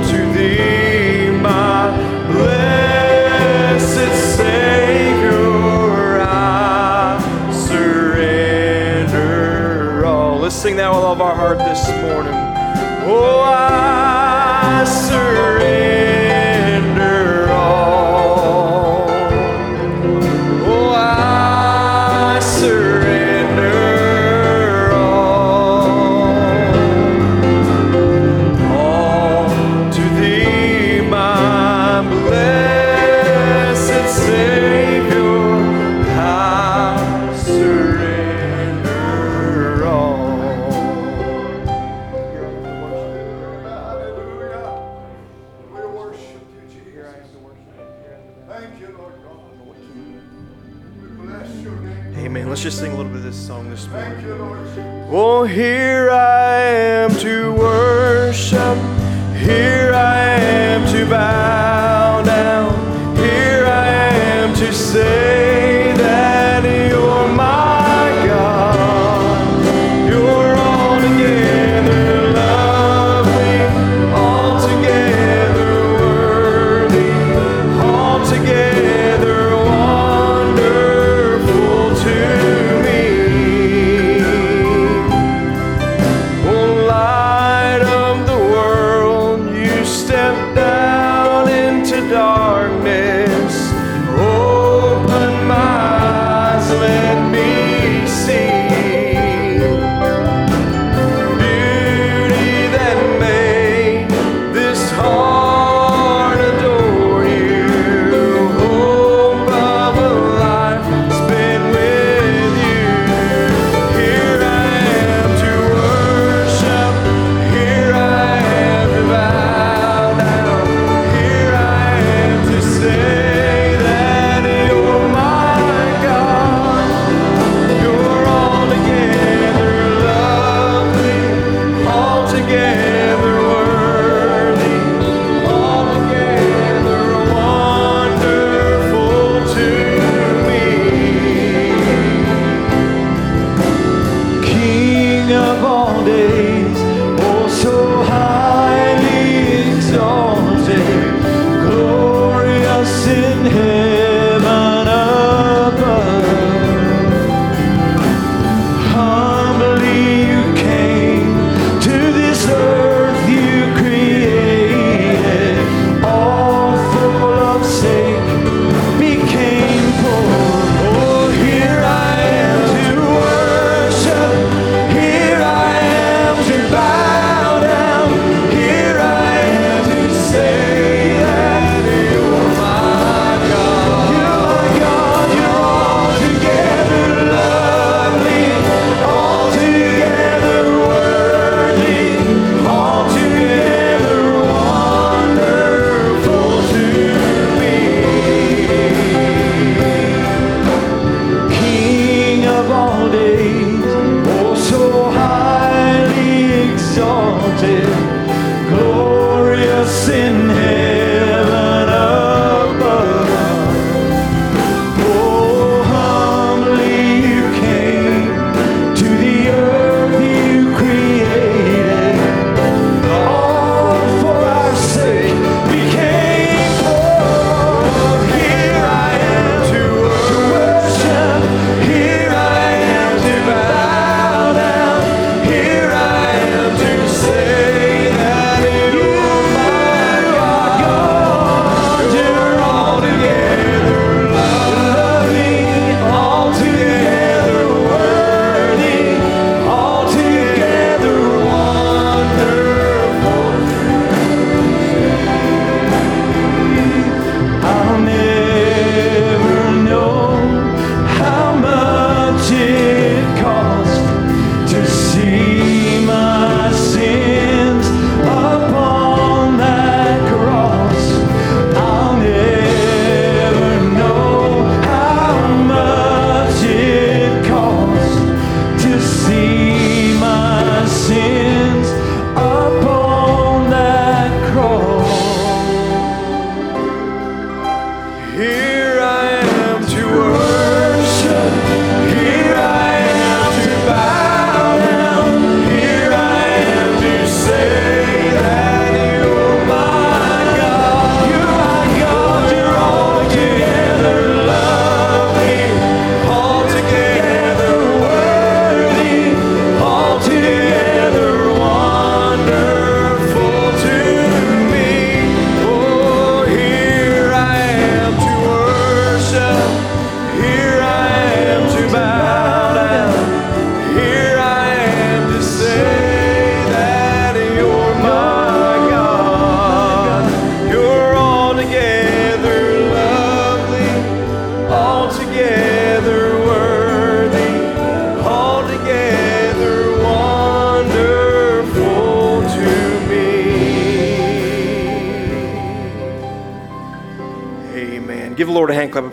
to Thee, my blessed Savior. I surrender all. Let's sing that with all of our heart this morning. Oh, I surrender all. Oh, I surrender all to Thee, my blessed Savior. I surrender all. We worship You, Jesus. Thank You, Lord God. We bless Your name. Amen. Let's just sing a little bit of this song this morning. Thank You, Lord Jesus. Oh, here I am to worship. Here I am to bow down. Here I am to say that You're my God. You're altogether lovely, altogether worthy, altogether wonderful to me. O light of the world, You stepped down into darkness. Open my eyes, let me see beauty that made this heart adore You. Hope of a life spent with You. Here I am to worship. Here I am to bow down. Here I am to say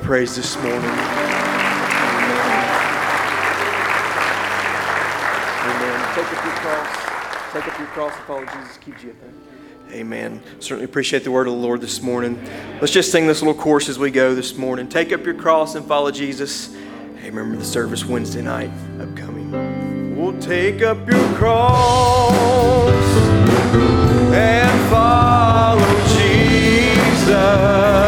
Praise this morning. Amen. Amen. Take up your cross. Take up your cross and follow Jesus. Keeps you. Amen. Certainly appreciate the word of the Lord this morning. Let's just sing this little chorus as we go this morning. Take up your cross and follow Jesus. Hey, remember the service Wednesday night upcoming. We'll take up your cross and follow Jesus.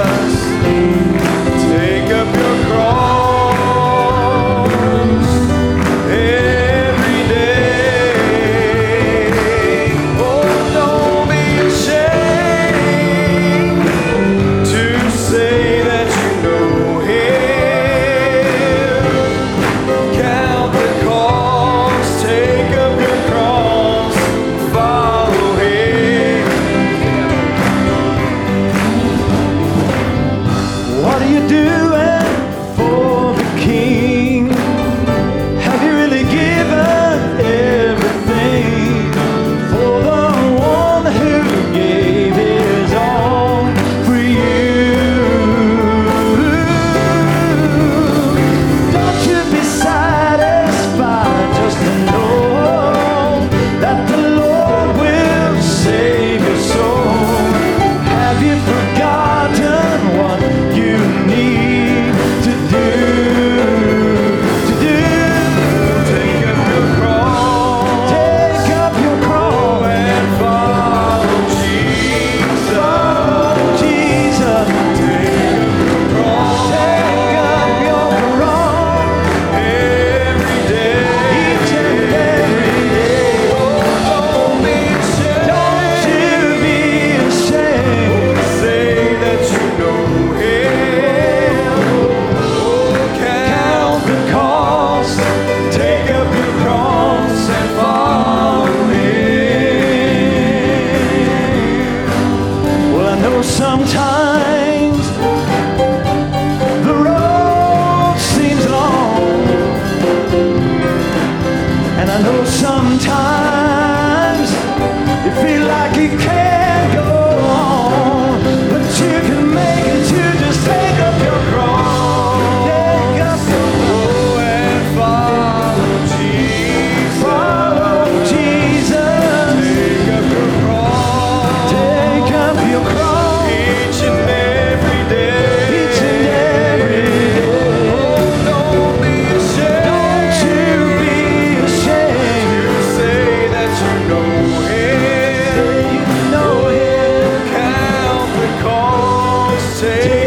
say